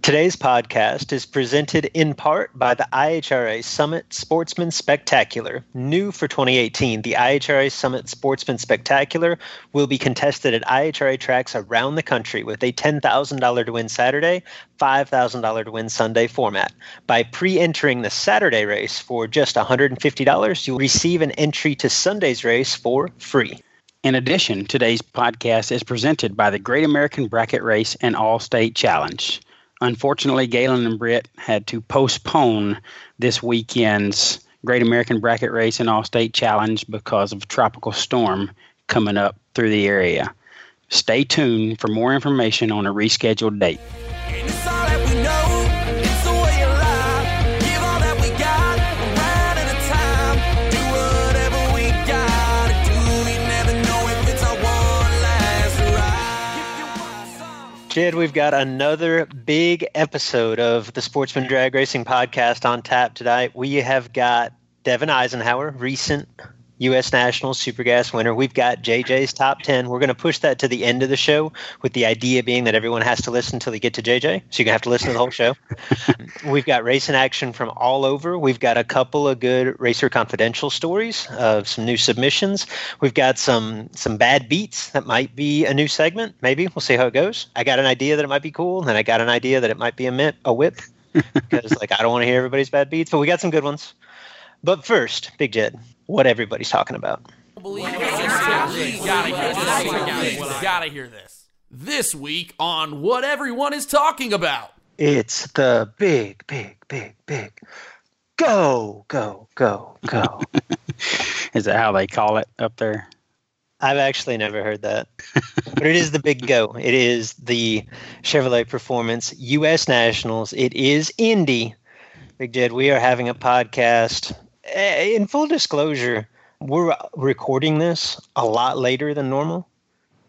Today's podcast is presented in part by the IHRA Summit Sportsman Spectacular. New for 2018, the IHRA Summit Sportsman Spectacular will be contested at IHRA tracks around the country with a $10,000 to win Saturday, $5,000 to win Sunday format. By pre-entering the Saturday race for just $150, you'll receive an entry to Sunday's race for free. In addition, today's podcast is presented by the Great American Bracket Race and All-State Challenge. Unfortunately, Galen and Britt had to postpone this weekend's Great American Bracket Race and All-State Challenge because of a tropical storm coming up through the area. Stay tuned for more information on a rescheduled date. Jed, we've got another big episode of the Sportsman Drag Racing Podcast on tap tonight. We have got Devin Isenhower, recent U.S. Nationals Supergas winner. We've got JJ's Top 10. We're going to push that to the end of the show, with the idea being that everyone has to listen until they get to JJ, so you're going to have to listen to the whole show. We've got racing action from all over. We've got a couple of good Racer Confidential stories of some new submissions. We've got some bad beats. That might be a new segment. Maybe. We'll see how it goes. I got an idea that it might be cool, and I got an idea that it might be a whip, because like I don't want to hear everybody's bad beats, but we got some good ones. But first, Big Jed, what everybody's talking about. Gotta hear this. This week on What Everyone Is Talking About. It's the big, big, big, big go, go, go, go. Is that how they call it up there? I've actually never heard that. But it is the big go. It is the Chevrolet Performance U.S. Nationals. It is Indy. Big Jed, we are having a podcast. In full disclosure, we're recording this a lot later than normal.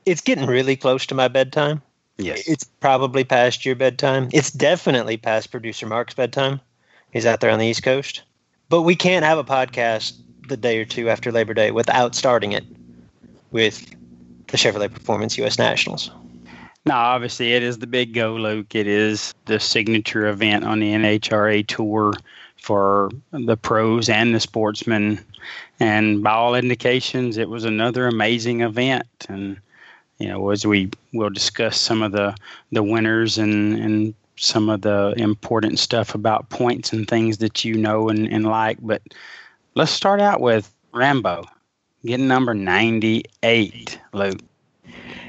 It's getting really close to my bedtime. Yes. It's probably past your bedtime. It's definitely past producer Mark's bedtime. He's out there on the East Coast. But we can't have a podcast the day or two after Labor Day without starting it with the Chevrolet Performance U.S. Nationals. No, obviously it is the big go, Luke. It is the signature event on the NHRA Tour for the pros and the sportsmen. And by all indications, it was another amazing event. And, you know, as we will discuss some of the winners and some of the important stuff about points and things that you know and like. But let's start out with Rambo, getting number 98, Luke.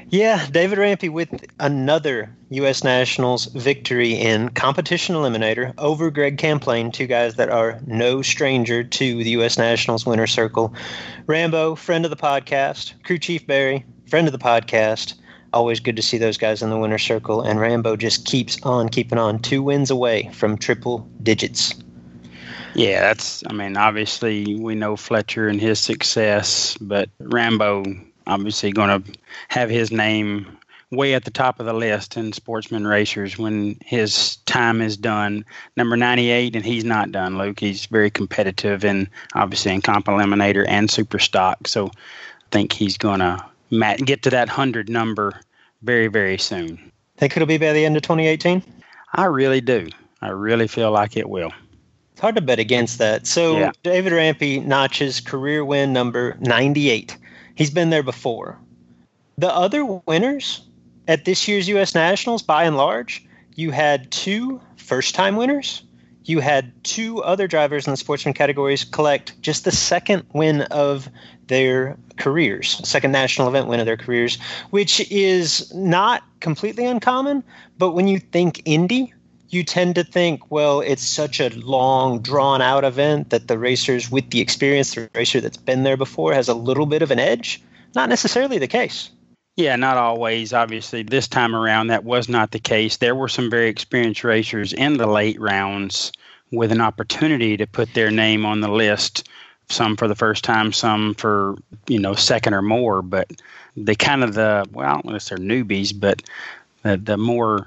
Yeah, David Rampey with another U.S. Nationals victory in Competition Eliminator over Greg Camplain, two guys that are no stranger to the U.S. Nationals winner circle. Rambo, friend of the podcast. Crew Chief Barry, friend of the podcast. Always good to see those guys in the winner circle. And Rambo just keeps on keeping on. 2 wins away from triple digits. Yeah, that's, I mean, obviously we know Fletcher and his success, but Rambo obviously going to have his name way at the top of the list in sportsman racers when his time is done. Number 98, and he's not done, Luke. He's very competitive and obviously in Comp Eliminator and Super Stock. So I think he's going to get to that 100 number very, very soon. Think it'll be by the end of 2018? I really do. I really feel like it will. It's hard to bet against that. So yeah. David Rampey notches career win number 98. He's been there before. The other winners at this year's U.S. Nationals, by and large, you had 2 first-time winners. You had 2 other drivers in the sportsman categories collect just the second win of their careers, second national event win of their careers, which is not completely uncommon. But when you think Indy, you tend to think, well, it's such a long, drawn-out event that the racers with the experience, the racer that's been there before, has a little bit of an edge. Not necessarily the case. Yeah, not always. Obviously, this time around, that was not the case. There were some very experienced racers in the late rounds with an opportunity to put their name on the list, some for the first time, some for, you know, second or more. But they kind of the, well, I don't know if they're newbies, but the more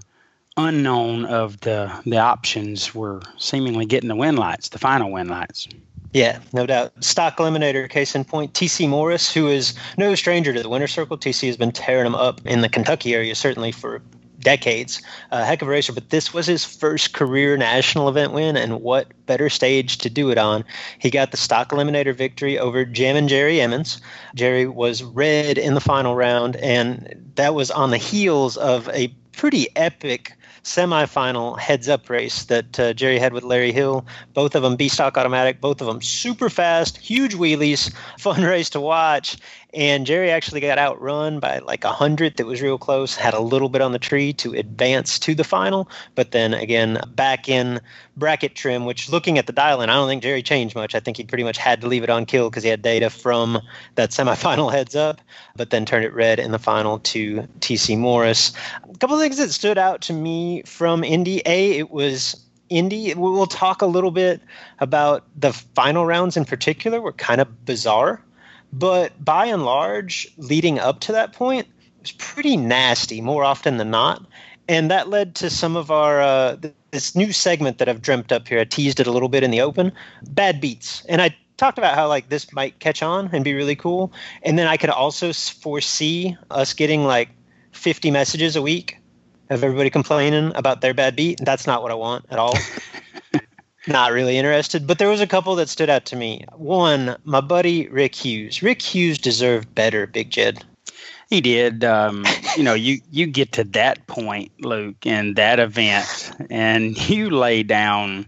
unknown of the options were seemingly getting the win lights, the final win lights. Yeah, no doubt. Stock eliminator, case in point, T.C. Morris, who is no stranger to the winner's circle. T.C. has been tearing him up in the Kentucky area, certainly for decades. A heck of a racer, but this was his first career national event win, and what better stage to do it on. He got the stock eliminator victory over Jammin' Jerry Emmons. Jerry was red in the final round, and that was on the heels of a pretty epic semifinal heads-up race that Jerry had with Larry Hill. Both of them B-stock automatic, both of them super fast, huge wheelies, fun race to watch. And Jerry actually got outrun by like 100 that was real close, had a little bit on the tree to advance to the final. But then again, back in bracket trim, which looking at the dial-in, I don't think Jerry changed much. I think he pretty much had to leave it on kill because he had data from that semifinal heads-up, but then turned it red in the final to T.C. Morris. A couple of things that stood out to me from Indy. It was Indy. We'll talk a little bit about the final rounds in particular were kind of bizarre. But by and large, leading up to that point, it was pretty nasty more often than not. And that led to some of our this new segment that I've dreamt up here. I teased it a little bit in the open, bad beats. And I talked about how like this might catch on and be really cool. And then I could also foresee us getting like 50 messages a week of everybody complaining about their bad beat. That's not what I want at all. Not really interested, but there was a couple that stood out to me. One, my buddy Rick Hughes. Rick Hughes deserved better, Big Jed. He did. You know, you get to that point, Luke, in that event, and you lay down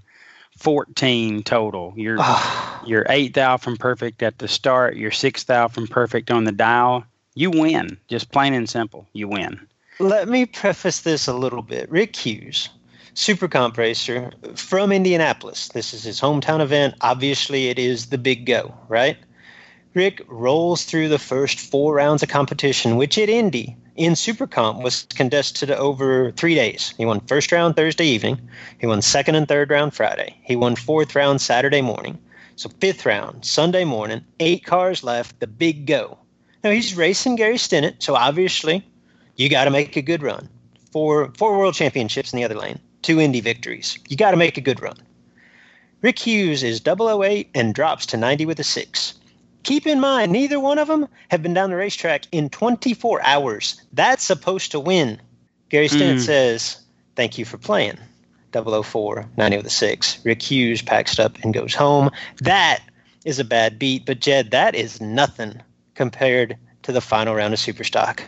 14 total. You're 8th out from perfect at the start. You're 6th out from perfect on the dial. You win, just plain and simple. You win. Let me preface this a little bit. Rick Hughes, Super Comp racer from Indianapolis. This is his hometown event. Obviously, it is the big go, right? Rick rolls through the first 4 rounds of competition, which at Indy in Super Comp was contested over 3 days. He won first round Thursday evening. He won second and third round Friday. He won fourth round Saturday morning. So fifth round Sunday morning, 8 cars left, the big go. Now, he's racing Gary Stinnett, so obviously you got to make a good run. 4 world championships in the other lane. 2 Indy victories. You got to make a good run. Rick Hughes is 008 and drops to 90 with a 6. Keep in mind, neither one of them have been down the racetrack in 24 hours. That's supposed to win. Gary Stinnett says, thank you for playing. 004, 90 with a 6. Rick Hughes packs it up and goes home. That is a bad beat, but Jed, that is nothing compared to the final round of Superstock.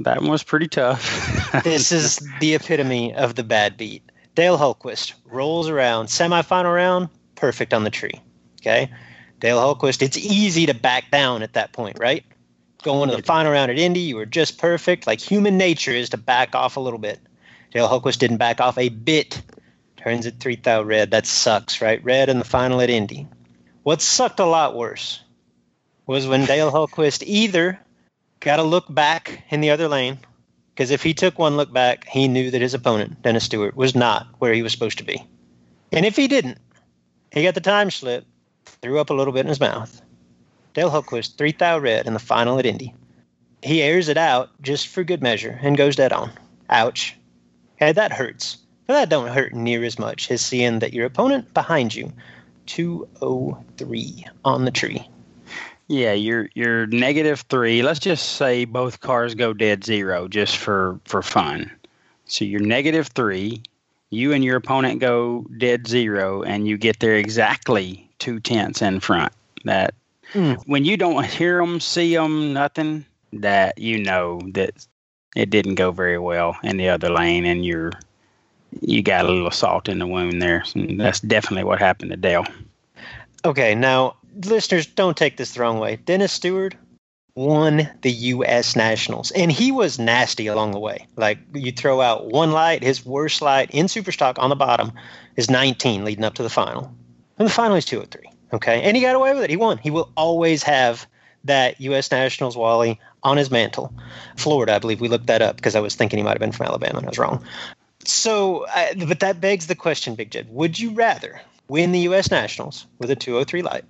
That one was pretty tough. This is the epitome of the bad beat. Dale Hulquist rolls around, semifinal round, perfect on the tree. Okay, Dale Hulquist, it's easy to back down at that point, right? Going to the final round at Indy, you were just perfect. Like human nature is to back off a little bit. Dale Hulquist didn't back off a bit. Turns it 3,000 red. That sucks, right? Red in the final at Indy. What sucked a lot worse was when Dale Hulquist either got to look back in the other lane, because if he took one look back, he knew that his opponent, Dennis Stewart, was not where he was supposed to be. And if he didn't, He got the time slip, threw up a little bit in his mouth. Dale Hulquist, 3-thou red in the final at Indy. He airs it out just for good measure and goes dead on. Ouch. Hey, that hurts. But that don't hurt near as much as seeing that your opponent behind you, 203 on the tree. Yeah, you're -3. Let's just say both cars go dead zero just for fun. So you're -3. You and your opponent go dead zero, and you get there exactly 0.2 in front. That when you don't hear them, see them, nothing, that you know that it didn't go very well in the other lane, and you got a little salt in the wound there. And that's definitely what happened to Dale. Okay, now, listeners, don't take this the wrong way. Dennis Stewart won the U.S. Nationals, and he was nasty along the way. Like, you throw out one light, his worst light in Superstock on the bottom is 19 leading up to the final. And the final is 203, okay? And he got away with it. He won. He will always have that U.S. Nationals Wally on his mantle. Florida, I believe. We looked that up because I was thinking he might have been from Alabama, and I was wrong. So, but that begs the question, Big Jed. Would you rather win the U.S. Nationals with a 203 light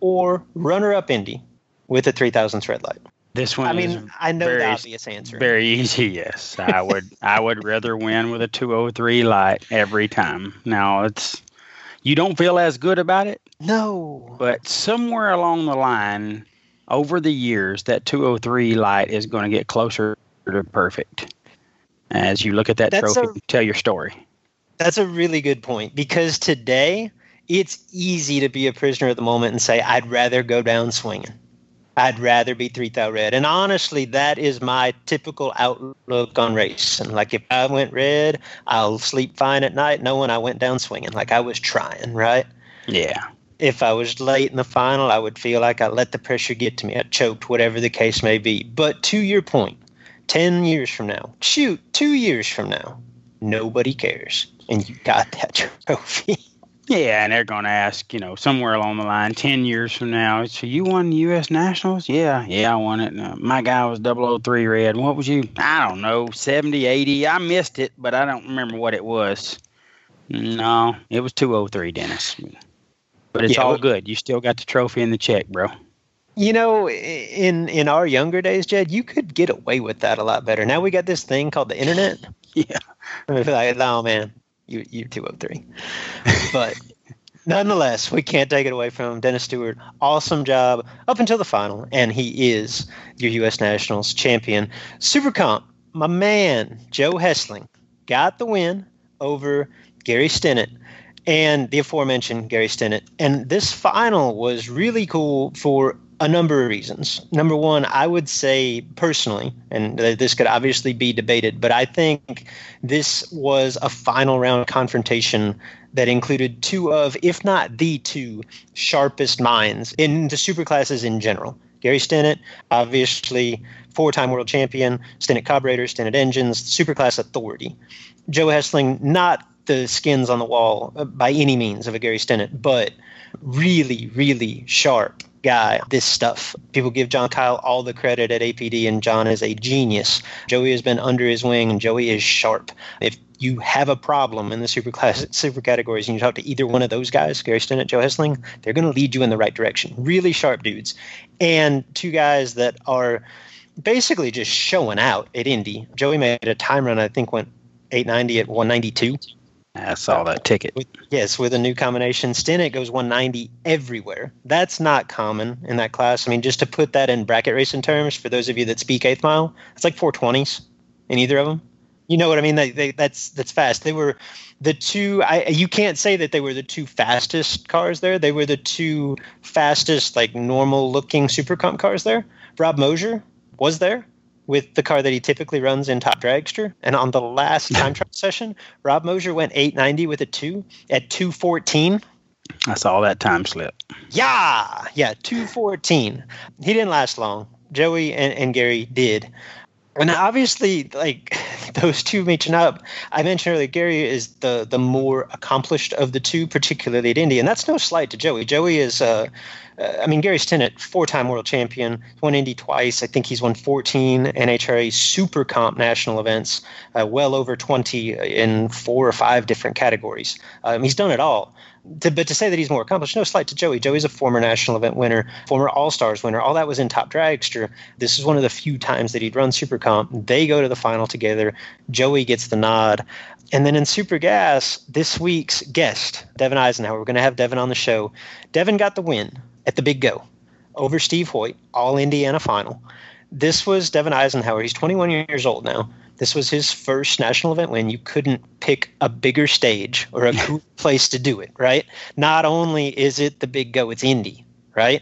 or runner-up Indy with a 3,000 thread light? This one, I mean, I know the obvious answer. Very easy, yes. I would rather win with a 203 light every time. Now, you don't feel as good about it? No. But somewhere along the line, over the years, that 203 light is going to get closer to perfect. As you look at that trophy, tell your story. That's a really good point, because today it's easy to be a prisoner of the moment and say, I'd rather go down swinging. I'd rather be 3-thou red. And honestly, that is my typical outlook on racing. Like, if I went red, I'll sleep fine at night knowing I went down swinging. Like, I was trying, right? Yeah. If I was late in the final, I would feel like I let the pressure get to me. I choked, whatever the case may be. But to your point, 10 years from now, 2 years from now, nobody cares. And you got that trophy. Yeah, and they're going to ask, somewhere along the line, 10 years from now, so you won the U.S. Nationals? Yeah, I won it. No, my guy was 003 red. What was you? I don't know, 70, 80. I missed it, but I don't remember what it was. No, it was 203, Dennis. But it's all good. You still got the trophy and the check, bro. You know, in our younger days, Jed, you could get away with that a lot better. Now we got this thing called the internet. Yeah. I mean, like, oh, man, you're 203. But nonetheless, we can't take it away from him. Dennis Stewart, awesome job up until the final, and he is your U.S. Nationals champion. Super Comp, my man, Joe Hessling, got the win over Gary Stinnett. And the aforementioned Gary Stinnett. And this final was really cool for a number of reasons. Number one, I would say personally, and this could obviously be debated, but I think this was a final round confrontation that included two of, if not the two, sharpest minds in the superclasses in general. Gary Stinnett, obviously four-time world champion, Stinnett carburetors, Stinnett engines, superclass authority. Joe Hessling, not the skins on the wall by any means of a Gary Stinnett, but really, really sharp guy. This stuff. People give John Kyle all the credit at APD, and John is a genius. Joey has been under his wing, and Joey is sharp. If you have a problem in the super categories and you talk to either one of those guys, Gary Stinnett, Joe Hessling, they're going to lead you in the right direction. Really sharp dudes. And two guys that are basically just showing out at Indy. Joey made a time run, I think went 890 at 192. I saw that ticket. Yes, with a new combination. Stinnett goes 190 everywhere. That's not common in that class. I mean, just to put that in bracket racing terms, for those of you that speak eighth mile, it's like 420s in either of them. You know what I mean? That's fast. They were the two. You can't say that they were the two fastest cars there. They were the two fastest, like, normal-looking Super Comp cars there. Rob Mosier was there with the car that he typically runs in Top Dragster. And on the last time trial session, Rob Mosier went 890 with a 2 at 214. I saw that time slip. Yeah, 214. He didn't last long. Joey and Gary did. And obviously, like, those two meeting up, I mentioned earlier, Gary is the more accomplished of the two, particularly at Indy. And that's no slight to Joey. Joey is I mean, Gary Stinnett, four-time world champion, won Indy twice. I think he's won 14 NHRA Super Comp national events, well over 20 in 4 or 5 different categories. He's done it all. But to say that he's more accomplished, no slight to Joey. Joey's a former national event winner, former All-Stars winner. All that was in Top Dragster. This is one of the few times that he'd run Super Comp. They go to the final together. Joey gets the nod. And then in Super Gas, this week's guest, Devin Isenhower, we're going to have Devin on the show. Devin got the win at the Big Go over Steve Hoyt, All-Indiana final. This was Devin Isenhower. He's 21 years old now. This was his first national event win. You couldn't pick a bigger stage or a cool place to do it, right? Not only is it the Big Go, it's Indy, right?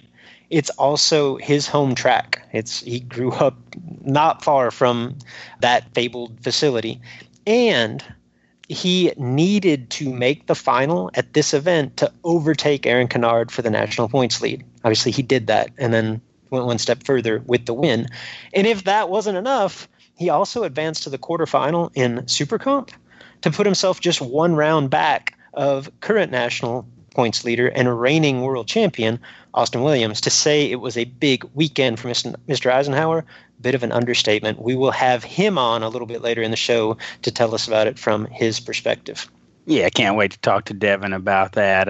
It's also his home track. He grew up not far from that fabled facility. And he needed to make the final at this event to overtake Aaron Kennard for the national points lead. Obviously, he did that and then went one step further with the win. And if that wasn't enough, he also advanced to the quarterfinal in Super Comp to put himself just one round back of current national points leader and reigning world champion, Austin Williams. To say it was a big weekend for Mr. Isenhower, bit of an understatement. We will have him on a little bit later in the show to tell us about it from his perspective. Yeah, I can't wait to talk to Devin about that.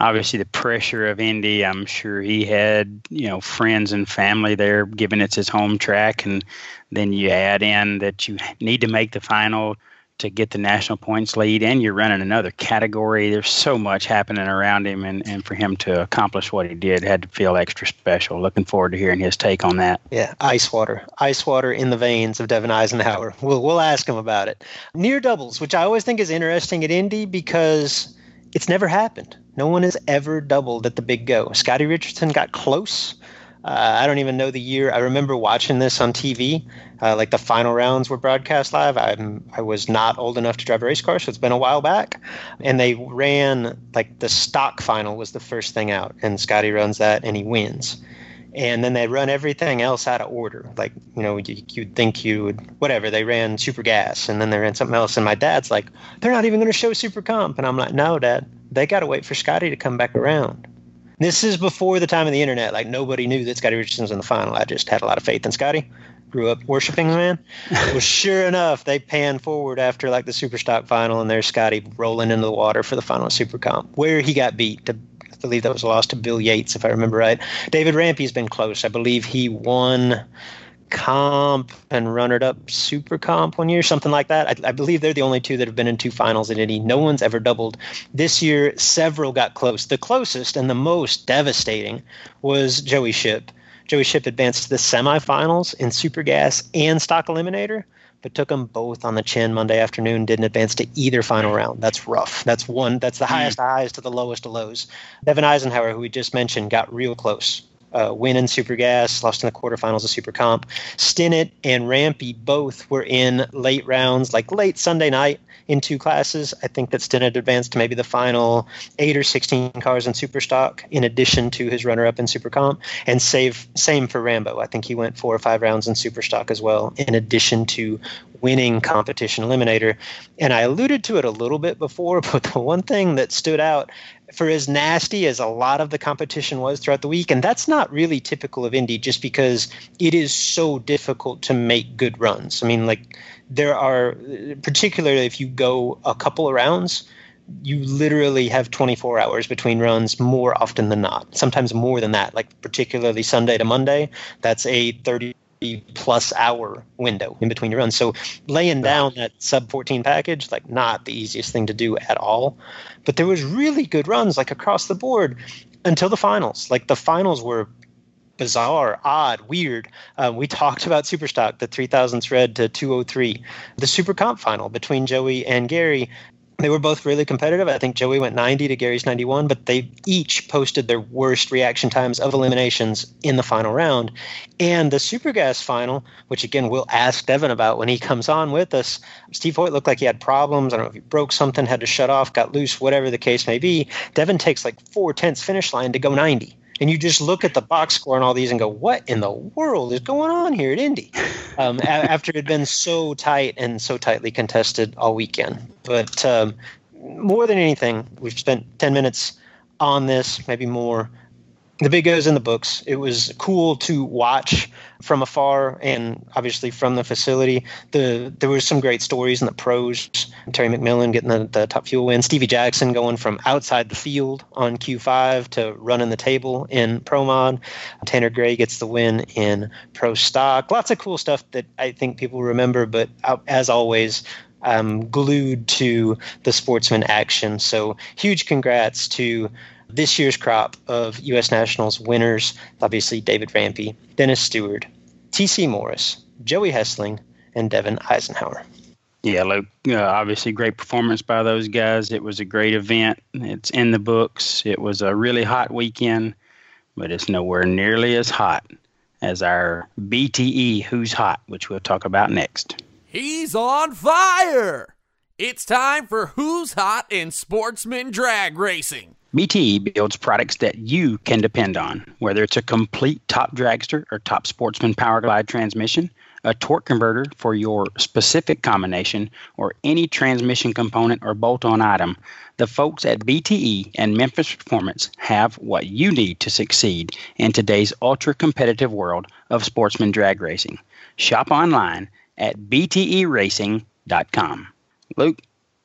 Obviously the pressure of Indy. I'm sure he had, friends and family there, given it's his home track. And then you add in that you need to make the final to get the national points lead, and you're running another category. There's so much happening around him, and for him to accomplish what he did had to feel extra special. Looking forward to hearing his take on that. Yeah, ice water in the veins of Devin Isenhower. We'll ask him about it. Near doubles, which I always think is interesting at Indy because it's never happened. No one has ever doubled at the Big Go. Scotty Richardson got close. I don't even know the year. I remember watching this on TV, like the final rounds were broadcast live. I was not old enough to drive a race car, so it's been a while back. And they ran, like, the stock final was the first thing out, and Scotty runs that, and he wins. And then they run everything else out of order. Like, you'd think you would, whatever. They ran Super Gas, and then they ran something else. And my dad's like, they're not even going to show Super Comp. And I'm like, no, Dad, they got to wait for Scotty to come back around. This is before the time of the internet. Like, nobody knew that Scotty Richardson was in the final. I just had a lot of faith in Scotty. Grew up worshiping the man. Well, sure enough, they pan forward after, like, the Superstock final, and there's Scotty rolling into the water for the final Super Comp, where he got beat. I believe that was a loss to Bill Yates, if I remember right. David Rampey's been close. I believe he won Comp and runner-up Super Comp one year, something like that. I believe they're the only two that have been in 2 finals at Indy. No one's ever doubled. This year, several got close. The closest and the most devastating was Joey Shipp. Joey Shipp advanced to the semifinals in Super Gas and Stock Eliminator, but took them both on the chin Monday afternoon, didn't advance to either final round. That's rough. That's the highest of highs to the lowest of lows. Devin Isenhower, who we just mentioned, got real close. Win in Super Gas, lost in the quarterfinals of Super Comp. Stinnett and Rampey both were in late rounds, like late Sunday night in 2 classes. I think that Stinnett advanced to maybe the final 8 or 16 cars in Superstock, in addition to his runner-up in Super Comp. And same for Rambo. I think he went 4 or 5 rounds in Superstock as well, in addition to winning Competition Eliminator. And I alluded to it a little bit before, but the one thing that stood out, for as nasty as a lot of the competition was throughout the week, and that's not really typical of Indy just because it is so difficult to make good runs. I mean, like, there are, particularly if you go a couple of rounds, you literally have 24 hours between runs more often than not, sometimes more than that. Like, particularly Sunday to Monday, that's a 30-plus hour window in between your runs. So laying down that sub-14 package, like, not the easiest thing to do at all. But there was really good runs, like, across the board until the finals. Like, the finals were bizarre, odd, weird. We talked about Superstock, the 3,000 thread to 203. The Super Comp final between Joey and Gary, they were both really competitive. I think Joey went 90 to Gary's 91, but they each posted their worst reaction times of eliminations in the final round. And the Super Gas final, which, again, we'll ask Devin about when he comes on with us, Steve Hoyt looked like he had problems. I don't know if he broke something, had to shut off, got loose, whatever the case may be. Devin takes like 4/10 finish line to go 90. And you just look at the box score and all these and go, what in the world is going on here at Indy? After it had been so tight and so tightly contested all weekend. But more than anything, we've spent 10 minutes on this, maybe more. the bid goes in the books. It was cool to watch from afar and obviously from the facility. There were some great stories in the pros. Terry McMillan getting the top fuel win. Stevie Jackson going from outside the field on Q5 to running the table in Pro Mod. Tanner Gray gets the win in Pro Stock. Lots of cool stuff that I think people remember, but as always, I'm glued to the sportsman action. So huge congrats to this year's crop of U.S. Nationals winners, obviously David Rampey, Dennis Stewart, T.C. Morris, Joey Hessling, and Devin Isenhower. Yeah, Luke, obviously great performance by those guys. It was a great event. It's in the books. It was a really hot weekend, but it's nowhere nearly as hot as our BTE Who's Hot, which we'll talk about next. He's on fire! It's time for Who's Hot in Sportsman Drag Racing. BTE builds products that you can depend on, whether it's a complete top dragster or top sportsman power glide transmission, a torque converter for your specific combination, or any transmission component or bolt-on item. The folks at BTE and Memphis Performance have what you need to succeed in today's ultra-competitive world of sportsman drag racing. Shop online at bteracing.com. Luke,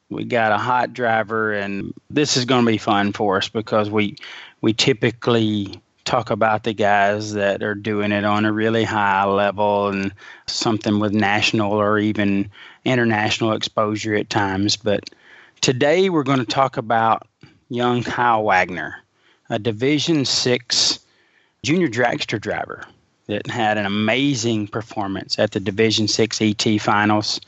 we got a hot driver, and this is going to be fun for us because we typically talk about the guys that are doing it on a really high level and something with national or even international exposure at times. But today we're going to talk about young Kyle Wagner, a Division VI junior dragster driver that had an amazing performance at the Division VI ET Finals.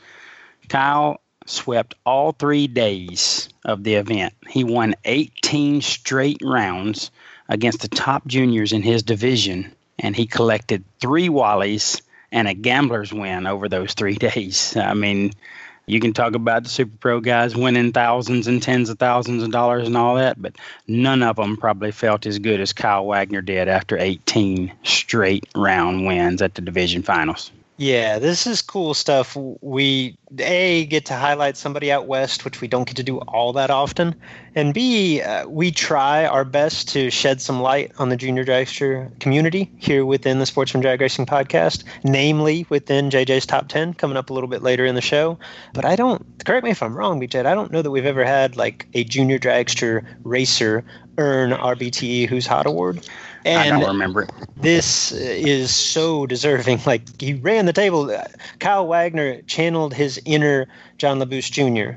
Kyle swept all 3 days of the event. He won 18 straight rounds against the top juniors in his division, and he collected 3 wallies and a gambler's win over those 3 days. I mean, you can talk about the Super Pro guys winning thousands and tens of thousands of dollars and all that, but none of them probably felt as good as Kyle Wagner did after 18 straight round wins at the division finals. Yeah, this is cool stuff. We, A, get to highlight somebody out west, which we don't get to do all that often. And B, we try our best to shed some light on the junior dragster community here within the Sportsman Drag Racing podcast, namely within JJ's Top 10 coming up a little bit later in the show. But I don't, correct me if I'm wrong, BJ, I don't know that we've ever had like a junior dragster racer earn our BTE Who's Hot award. And I don't remember it. This is so deserving. Like, he ran the table. Kyle Wagner channeled his inner John LaBouche Jr.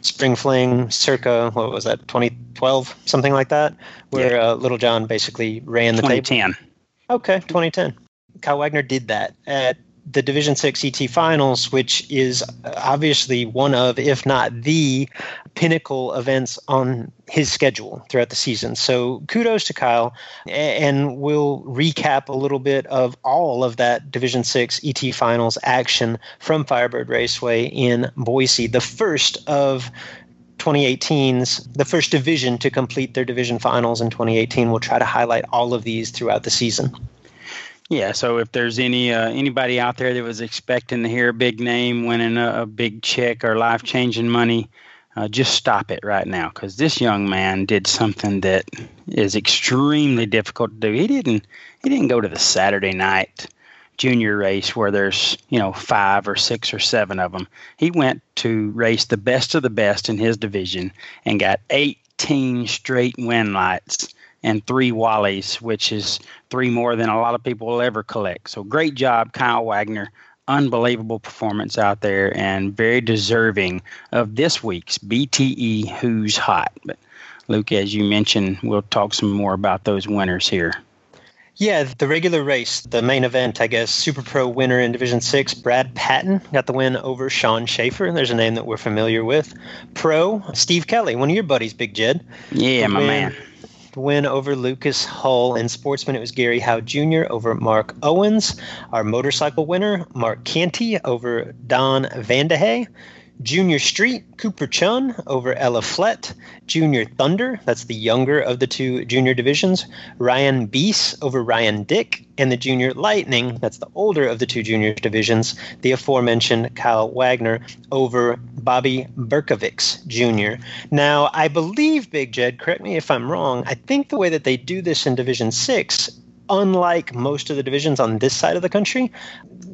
Spring Fling circa, what was that, 2012, something like that, where Little John basically ran the table. 2010. Okay, 2010. Kyle Wagner did that at the Division VI ET Finals, which is obviously one of, if not the pinnacle events on his schedule throughout the season. So kudos to Kyle, and we'll recap a little bit of all of that Division VI ET Finals action from Firebird Raceway in Boise, the first of 2018's, the first division to complete their division finals in 2018. We'll try to highlight all of these throughout the season. Yeah, so if there's any anybody out there that was expecting to hear a big name winning a big check or life-changing money, just stop it right now, because this young man did something that is extremely difficult to do. He didn't go to the Saturday night junior race where there's 5 or 6 or 7 of them. He went to race the best of the best in his division and got 18 straight win lights and 3 wallies, which is 3 more than a lot of people will ever collect. So great job, Kyle Wagner. Unbelievable performance out there and very deserving of this week's BTE Who's Hot. But Luke, as you mentioned, we'll talk some more about those winners here. Yeah, the regular race, the main event, I guess, Super Pro winner in Division 6, Brad Patton, got the win over Sean Schaefer. There's a name that we're familiar with. Pro, Steve Kelly, one of your buddies, Big Jed. Yeah, my man. Win over Lucas Hull. In sportsman, it was Gary Howe Jr. over Mark Owens. Our motorcycle winner, Mark Canty over Don Vandehey. Junior Street, Cooper Chun over Ella Flett. Junior Thunder, that's the younger of the two junior divisions, Ryan Beese over Ryan Dick. And the Junior Lightning, that's the older of the two junior divisions, the aforementioned Kyle Wagner over Bobby Berkovics Jr. Now, I believe, Big Jed, correct me if I'm wrong, I think the way that they do this in Division 6, unlike most of the divisions on this side of the country,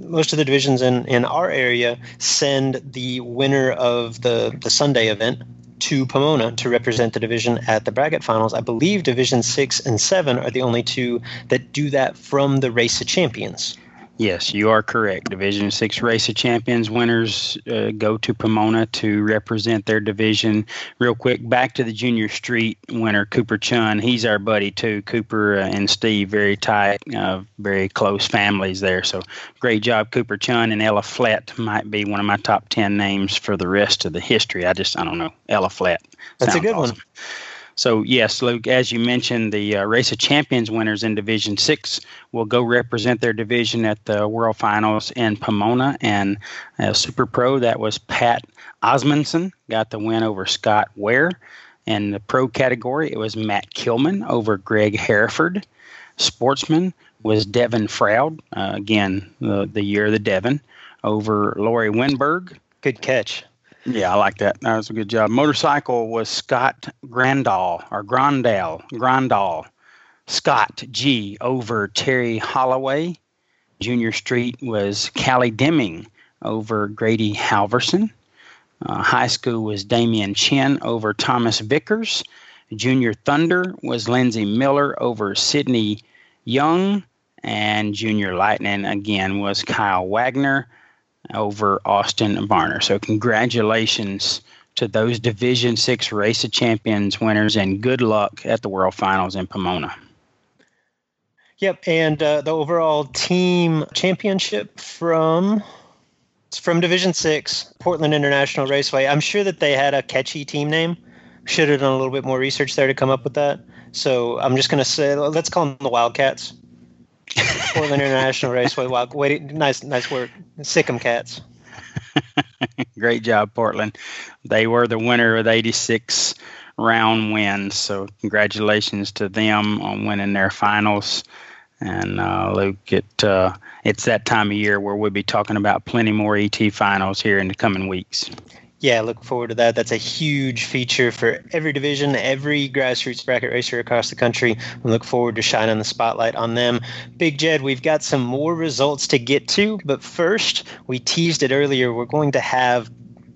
most of the divisions in our area send the winner of the Sunday event to Pomona to represent the division at the bracket finals. I believe Division 6 and 7 are the only two that do that from the Race of Champions. Yes, you are correct. Division 6 Race of Champions winners go to Pomona to represent their division. Real quick, back to the Junior Street winner, Cooper Chun. He's our buddy, too. Cooper and Steve, very tight, very close families there. So great job, Cooper Chun. And Ella Flett might be one of my top 10 names for the rest of the history. I don't know. Ella Flett. That's a good awesome. One. So, yes, Luke, as you mentioned, the Race of Champions winners in Division 6 will go represent their division at the World Finals in Pomona. And Super Pro, that was Pat Osmondson, got the win over Scott Ware. In the Pro category, it was Matt Kilman over Greg Hereford. Sportsman was Devin Froud, again, the year of the Devin, over Lori Winberg. Good catch. Yeah, I like that. That was a good job. Motorcycle was Scott Grandall, or Grandall. Scott G. over Terry Holloway. Junior Street was Callie Deming over Grady Halverson. High school was Damian Chin over Thomas Vickers. Junior Thunder was Lindsey Miller over Sydney Young. And Junior Lightning, again, was Kyle Wagner over Austin Varner. So congratulations to those Division 6 Race of Champions winners, and good luck at the World Finals in Pomona. Yep, and the overall team championship from Division 6, Portland International Raceway. I'm sure that they had a catchy team name. Should have done a little bit more research there to come up with that. So I'm just going to say, let's call them the Wildcats. Portland International Raceway. Wow, nice work. Sick 'em Cats. Great job, Portland. They were the winner of the 86 round win, so congratulations to them on winning their finals. And Luke, it's that time of year where we'll be talking about plenty more ET finals here in the coming weeks. Yeah, look forward to that. That's a huge feature for every division, every grassroots bracket racer across the country. We look forward to shining the spotlight on them. Big Jed, we've got some more results to get to, but first, we teased it earlier, we're going to have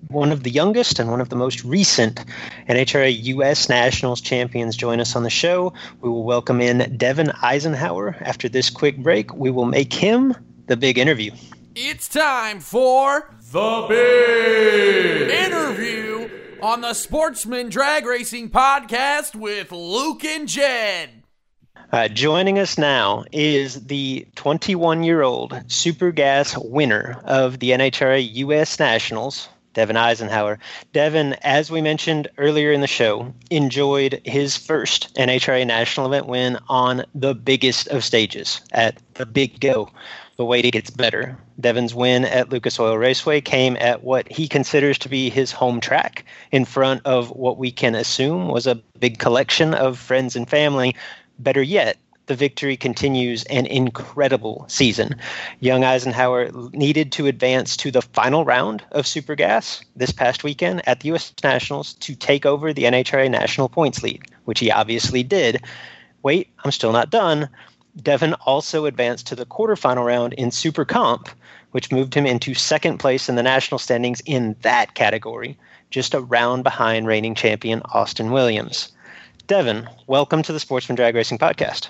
one of the youngest and one of the most recent NHRA U.S. Nationals champions join us on the show. We will welcome in Devin Isenhower. After this quick break, we will make him the big interview. It's time for The Big Interview on the Sportsman Drag Racing Podcast with Luke and Jed. Joining us now is the 21-year-old Super Gas winner of the NHRA U.S. Nationals, Devin Isenhower. Devin, as we mentioned earlier in the show, enjoyed his first NHRA National event win on the biggest of stages at the Big Go. The wait gets better. Devin's win at Lucas Oil Raceway came at what he considers to be his home track in front of what we can assume was a big collection of friends and family. Better yet, the victory continues an incredible season. Young Isenhower needed to advance to the final round of Super Gas this past weekend at the U.S. Nationals to take over the NHRA National Points lead, which he obviously did. Wait, I'm still not done. Devin also advanced to the quarterfinal round in Super Comp, which moved him into second place in the national standings in that category, just a round behind reigning champion Austin Williams. Devin, welcome to the Sportsman Drag Racing Podcast.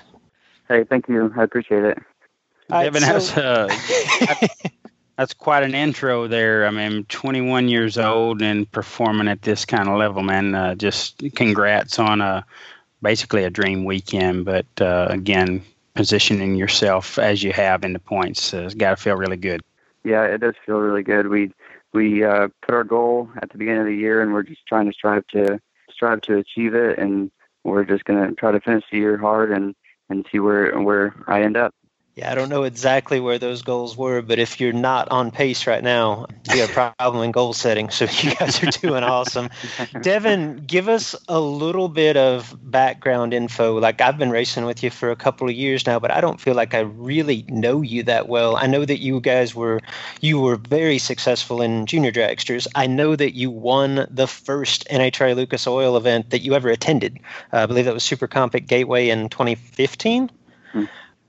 Hey, thank you. I appreciate it. Devin, that's quite an intro there. I mean, 21 years old and performing at this kind of level, man. Just congrats on basically a dream weekend, but again, positioning yourself as you have in the points has got to feel really good. Yeah, it does feel really good. We put our goal at the beginning of the year, and we're just trying to strive to achieve it, and we're just going to try to finish the year hard and see where I end up. Yeah, I don't know exactly where those goals were, but if you're not on pace right now, you have a problem in goal setting. So you guys are doing awesome. Devin, give us a little bit of background info. Like, I've been racing with you for a couple of years now, but I don't feel like I really know you that well. I know that you guys were very successful in junior dragsters. I know that you won the first NHRA Lucas Oil event that you ever attended. I believe that was Super Comp at Gateway in 2015.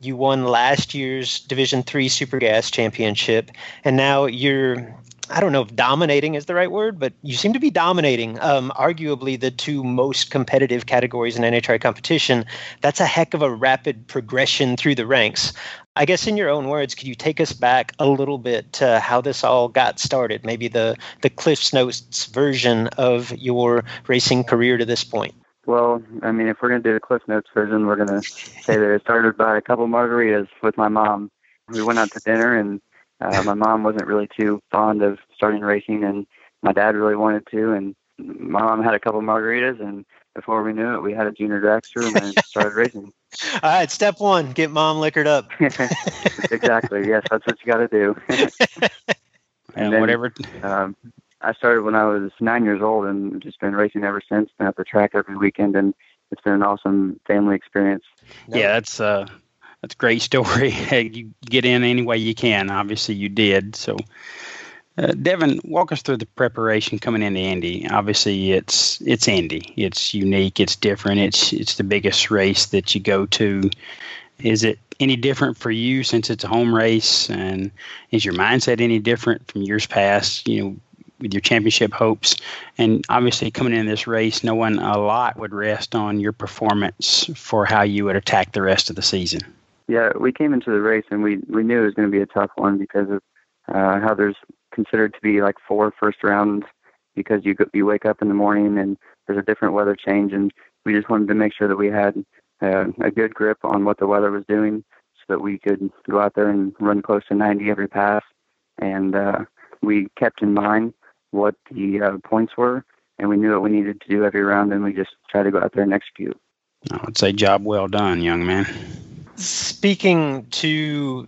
You won last year's Division III Super Gas Championship, and now you're, I don't know if dominating is the right word, but you seem to be dominating, arguably the two most competitive categories in NHRA competition. That's a heck of a rapid progression through the ranks. I guess in your own words, could you take us back a little bit to how this all got started, maybe the Cliff Notes version of your racing career to this point? Well, I mean, if we're going to do the Cliff Notes version, we're going to say that it started by a couple margaritas with my mom. We went out to dinner, and my mom wasn't really too fond of starting racing, and my dad really wanted to. And my mom had a couple margaritas, and before we knew it, we had a junior dragster and then started racing. All right, step one, get mom liquored up. Exactly, yes, that's what you got to do. And then, whatever. I started when I was 9 years old and just been racing ever since. Been at the track every weekend, and it's been an awesome family experience. Yeah, that's a great story. You get in any way you can. Obviously, you did. So, Devin, walk us through the preparation coming into Indy. Obviously, it's Indy. It's unique. It's different. It's the biggest race that you go to. Is it any different for you since it's a home race? And is your mindset any different from years past? You know, with your championship hopes, and obviously coming in this race, knowing a lot would rest on your performance for how you would attack the rest of the season. Yeah, we came into the race and we knew it was going to be a tough one because of how there's considered to be like four first rounds because you wake up in the morning and there's a different weather change, and we just wanted to make sure that we had a good grip on what the weather was doing so that we could go out there and run close to 90 every pass. And we kept in mind what the points were, and we knew what we needed to do every round, and we just tried to go out there and execute. I would say job well done, young man. Speaking to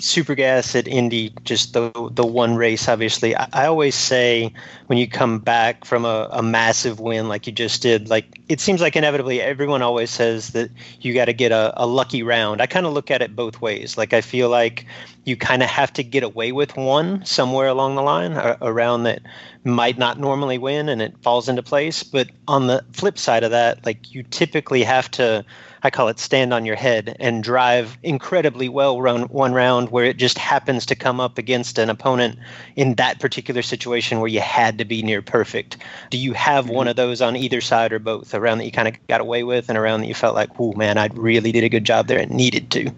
Supergas at Indy, just the one race, obviously, I always say when you come back from a massive win like you just did, like it seems like inevitably everyone always says that you got to get a lucky round. I kind of look at it both ways. Like I feel like you kind of have to get away with one somewhere along the line, a round that might not normally win, and it falls into place. But on the flip side of that, like you typically have to, I call it stand on your head, and drive incredibly well run one round where it just happens to come up against an opponent in that particular situation where you had to be near perfect. Do you have one of those on either side or both, a round that you kind of got away with and a round that you felt like, oh man, I really did a good job there and needed to?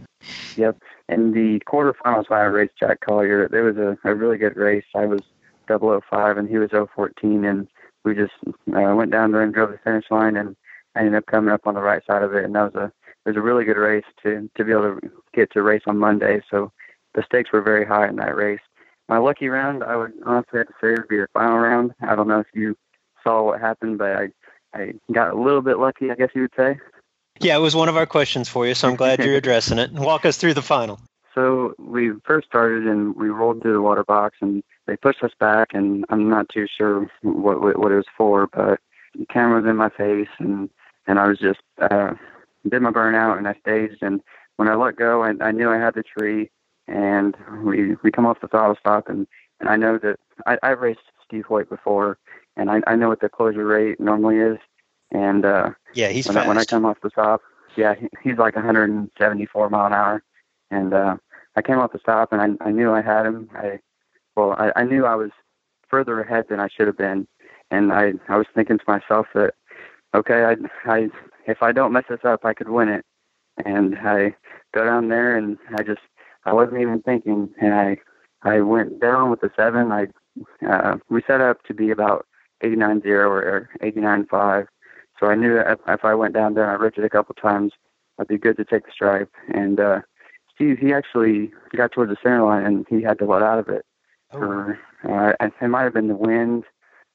Yep. In the quarterfinals when I raced Jack Collier, there was a really good race. I was 005 and he was 014, and we just went down there and drove the finish line, and I ended up coming up on the right side of it, and that was a really good race to be able to get to race on Monday. So the stakes were very high in that race. My lucky round, I would honestly have to say, would be the final round. I don't know if you saw what happened, but I got a little bit lucky, I guess you would say. Yeah, it was one of our questions for you, so I'm glad you're addressing it. Walk us through the final. So we first started, and we rolled through the water box, and they pushed us back, and I'm not too sure what it was for, but the camera was in my face, and I was just did my burnout, and I staged. And when I let go, I knew I had the three. And we come off the throttle stop, and I know that I've raced Steve Hoyt before, and I know what the closure rate normally is. And yeah, he's fast. When I come off the stop, yeah, he's like 174 mile an hour. And I came off the stop, and I knew I had him. I knew I was further ahead than I should have been, and I was thinking to myself that, okay, I if I don't mess this up, I could win it. And I go down there, and I wasn't even thinking, and I went down with the seven. We set up to be about 89.0 or 89.5, so I knew that if I went down there and I ripped it a couple times, I'd be good to take the stripe. And Steve, he actually got towards the center line, and he had to let out of it. Oh. Or it might have been the wind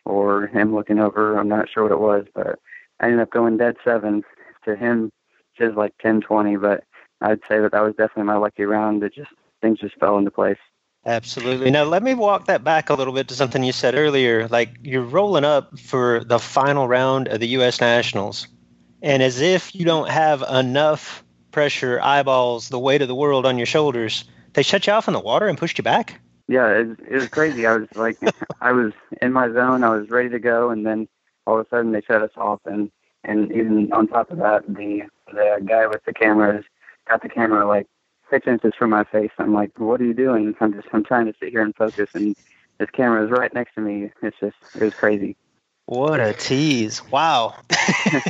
or him looking over. I'm not sure what it was, but I ended up going dead seven to him, just like 10-20, but I'd say that was definitely my lucky round. Things just fell into place. Absolutely. Now, let me walk that back a little bit to something you said earlier. Like, you're rolling up for the final round of the U.S. Nationals, and as if you don't have enough pressure, eyeballs, the weight of the world on your shoulders, they shut you off in the water and pushed you back? Yeah, it was crazy. I was like, I was in my zone. I was ready to go, and then all of a sudden they shut us off. And even on top of that, the guy with the cameras got the camera, like, 6 inches from my face. I'm like, what are you doing? I'm trying to sit here and focus, and this camera is right next to me. It was crazy. What a tease. Wow.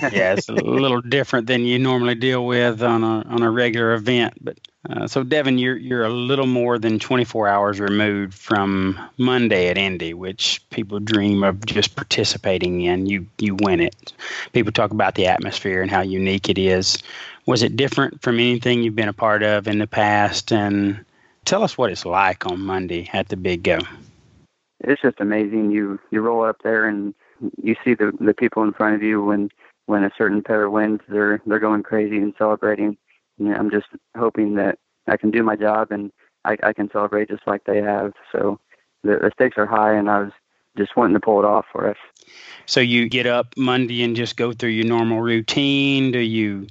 Yeah, it's a little different than you normally deal with on a regular event. But so, Devin, you're a little more than 24 hours removed from Monday at Indy, which people dream of just participating in. You win it. People talk about the atmosphere and how unique it is. Was it different from anything you've been a part of in the past? And tell us what it's like on Monday at the Big Go. It's just amazing. You roll up there and you see the people in front of you when a certain pair wins, they're going crazy and celebrating. And I'm just hoping that I can do my job and I can celebrate just like they have. So the stakes are high, and I was just wanting to pull it off for us. So you get up Monday and just go through your normal routine. Do you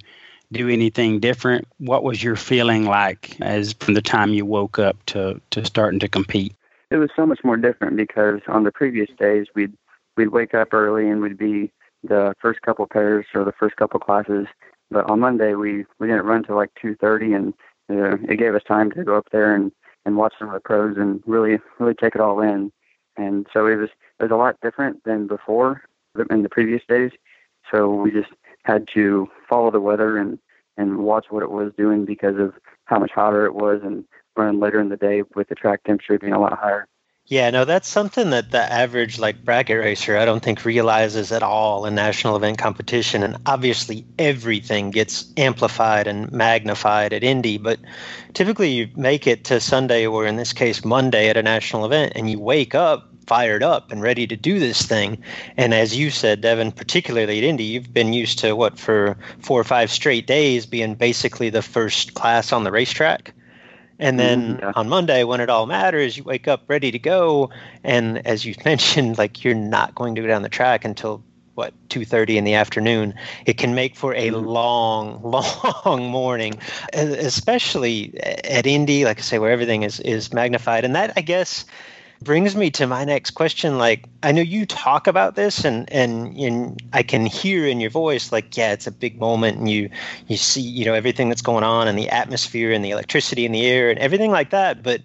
do anything different? What was your feeling like as from the time you woke up to starting to compete? It was so much more different because on the previous days, we'd wake up early and we'd be the first couple pairs or the first couple classes. But on Monday, we didn't run till like 2:30, and it gave us time to go up there and watch some of the pros and really take it all in. And so it was a lot different than before in the previous days. So we just had to follow the weather and watch what it was doing because of how much hotter it was and run later in the day with the track temperature being a lot higher. Yeah, no, that's something that the average bracket racer I don't think realizes at all in national event competition. And obviously everything gets amplified and magnified at Indy, but typically you make it to Sunday, or in this case Monday, at a national event, and you wake up fired up and ready to do this thing. And as you said, Devin, particularly at Indy, you've been used to for 4 or 5 straight days being basically the first class on the racetrack. And then on Monday, when it all matters, you wake up ready to go. And as you mentioned, you're not going to go down the track until 2:30 in the afternoon. It can make for a long morning, especially at Indy, like I say, where everything is magnified. And that, I guess, brings me to my next question. I know you talk about this and I can hear in your voice, it's a big moment, and you see, everything that's going on and the atmosphere and the electricity in the air and everything like that. But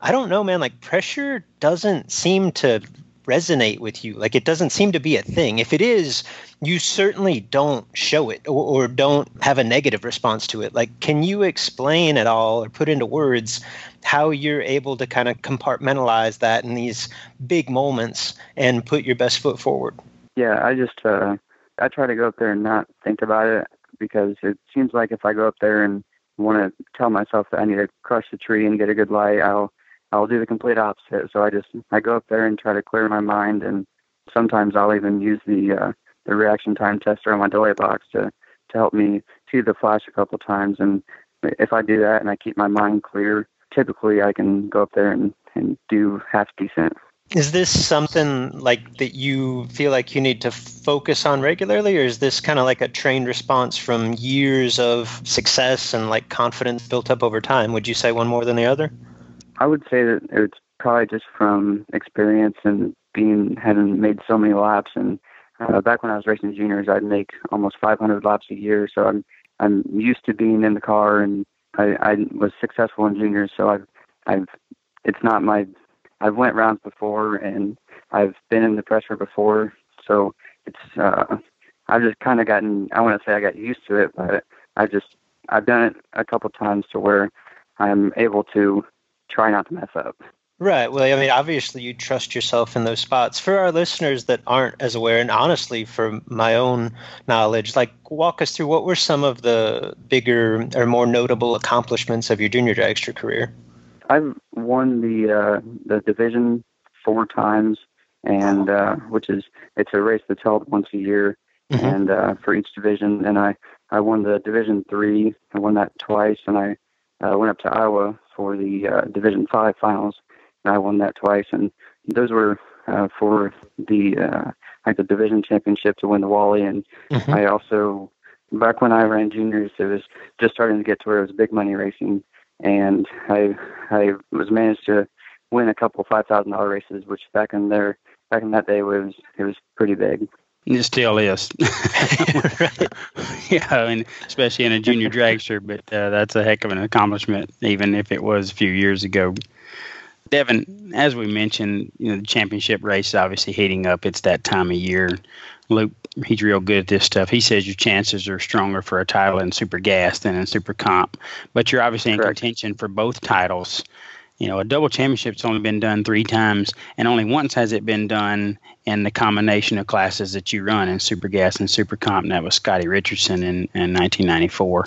I don't know, man, pressure doesn't seem to resonate with you. It doesn't seem to be a thing. If it is, you certainly don't show it or don't have a negative response to it. Can you explain at all or put into words how you're able to kind of compartmentalize that in these big moments and put your best foot forward? Yeah, I just, I try to go up there and not think about it, because it seems like if I go up there and want to tell myself that I need to crush the tree and get a good light, I'll do the complete opposite. So I go up there and try to clear my mind, and sometimes I'll even use the reaction time tester on my delay box to help me see the flash a couple times. And if I do that and I keep my mind clear, typically I can go up there and do half decent. Is this something that you feel you need to focus on regularly, or is this kind of a trained response from years of success and confidence built up over time? Would you say one more than the other? I would say that it's probably just from experience and having made so many laps. And back when I was racing juniors, I'd make almost 500 laps a year. So I'm used to being in the car, and I was successful in juniors. So I've went rounds before, and I've been in the pressure before. So I've just kind of I want to say I got used to it, but I've done it a couple times to where I'm able to try not to mess up. Right. Well, obviously you trust yourself in those spots. For our listeners that aren't as aware, and honestly, for my own knowledge, walk us through, what were some of the bigger or more notable accomplishments of your junior dragster career? I've won the division 4 times, and which is, it's a race that's held once a year, and for each division. And I, I won the Division III. I won that twice, and I went up to Iowa for the Division V finals, and I won that twice. And those were for the like the division championship to win the Wally. And I also, back when I ran juniors, it was just starting to get to where it was big money racing, and I was managed to win a couple $5,000 races, which back in that day was it was pretty big. It still is. Yeah, I mean, especially in a junior dragster, but that's a heck of an accomplishment, even if it was a few years ago. Devin, as we mentioned, you know, the championship race is obviously heating up. It's that time of year. Luke, he's real good at this stuff. He says your chances are stronger for a title in Super Gas than in Super Comp, but you're obviously in contention for both titles. You know, a double championship's only been done 3 times, and only once has it been done in the combination of classes that you run in Super Gas and Super Comp, and that was Scotty Richardson in 1994.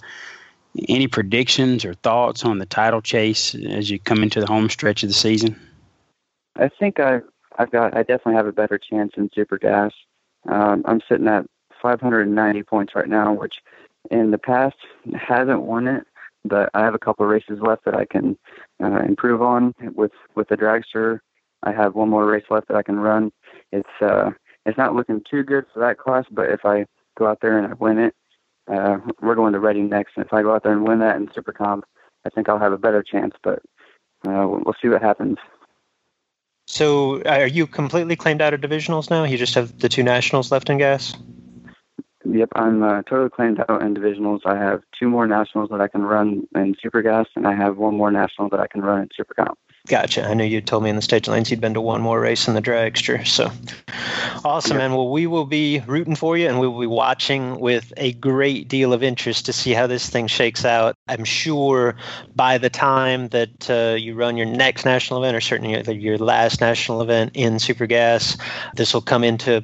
Any predictions or thoughts on the title chase as you come into the home stretch of the season? I think I definitely have a better chance in Super Gas. I'm sitting at 590 points right now, which in the past hasn't won it. But I have a couple of races left that I can improve on. With the dragster, I have one more race left that I can run. It's not looking too good for that class, but if I go out there and I win it, we're going to Reading next. And if I go out there and win that in Super Comp, I think I'll have a better chance. But we'll see what happens. So are you completely claimed out of divisionals now? You just have the 2 nationals left in gas? Yep, I'm totally claimed out in divisionals. I have 2 more nationals that I can run in Super Gas, and I have 1 more national that I can run in Super Comp. Gotcha. I know you told me in the stage lines you'd been to 1 more race in the dragster. So awesome, man. Well, we will be rooting for you, and we will be watching with a great deal of interest to see how this thing shakes out. I'm sure by the time that you run your next national event, or certainly your last national event in Super Gas, this will come into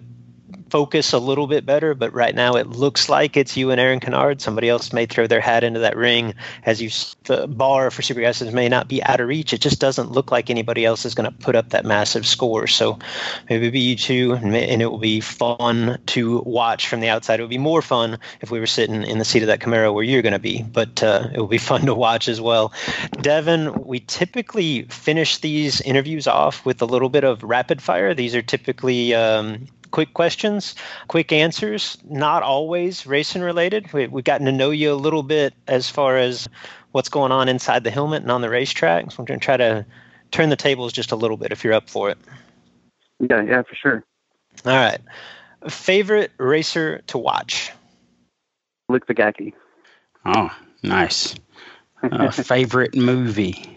focus a little bit better, but right now it looks like it's you and Aaron Kennard. Somebody else may throw their hat into that ring. As you, the bar for Super Gas may not be out of reach. It just doesn't look like anybody else is going to put up that massive score. So maybe it'll be you two, and it will be fun to watch from the outside. It would be more fun if we were sitting in the seat of that Camaro where you're going to be, but it will be fun to watch as well. Devin, we typically finish these interviews off with a little bit of rapid fire. These are typically quick questions, quick answers, not always racing related. We've gotten to know you a little bit as far as what's going on inside the helmet and on the racetrack. So I'm going to try to turn the tables just a little bit if you're up for it. Yeah, for sure. All right. Favorite racer to watch? Luke Vagacki. Oh, nice. Favorite movie?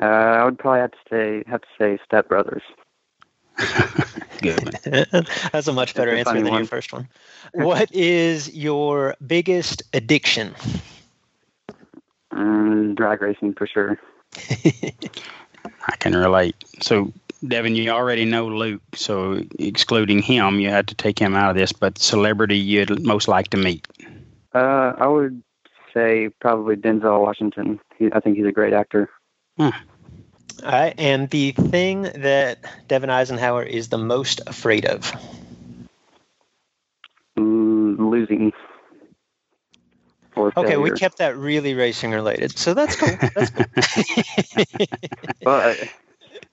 I would probably have to say Step Brothers. Good. That's a much better answer than your first one. What is your biggest addiction? Drag racing, for sure. I can relate. So, Devin, you already know Luke, so excluding him, you had to take him out of this, but celebrity you'd most like to meet? I would say probably Denzel Washington. I think he's a great actor. Hmm. All right, and the thing that Devin Isenhower is the most afraid of? Losing. Okay, we kept that really racing related, so that's cool. That's cool. Well,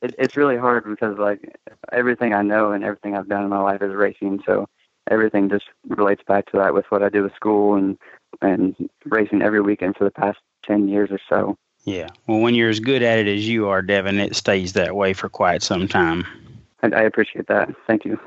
it's really hard because, like, everything I know and everything I've done in my life is racing, so everything just relates back to that with what I do with school and racing every weekend for the past 10 years or so. Yeah. Well, when you're as good at it as you are, Devin, it stays that way for quite some time. I appreciate that. Thank you.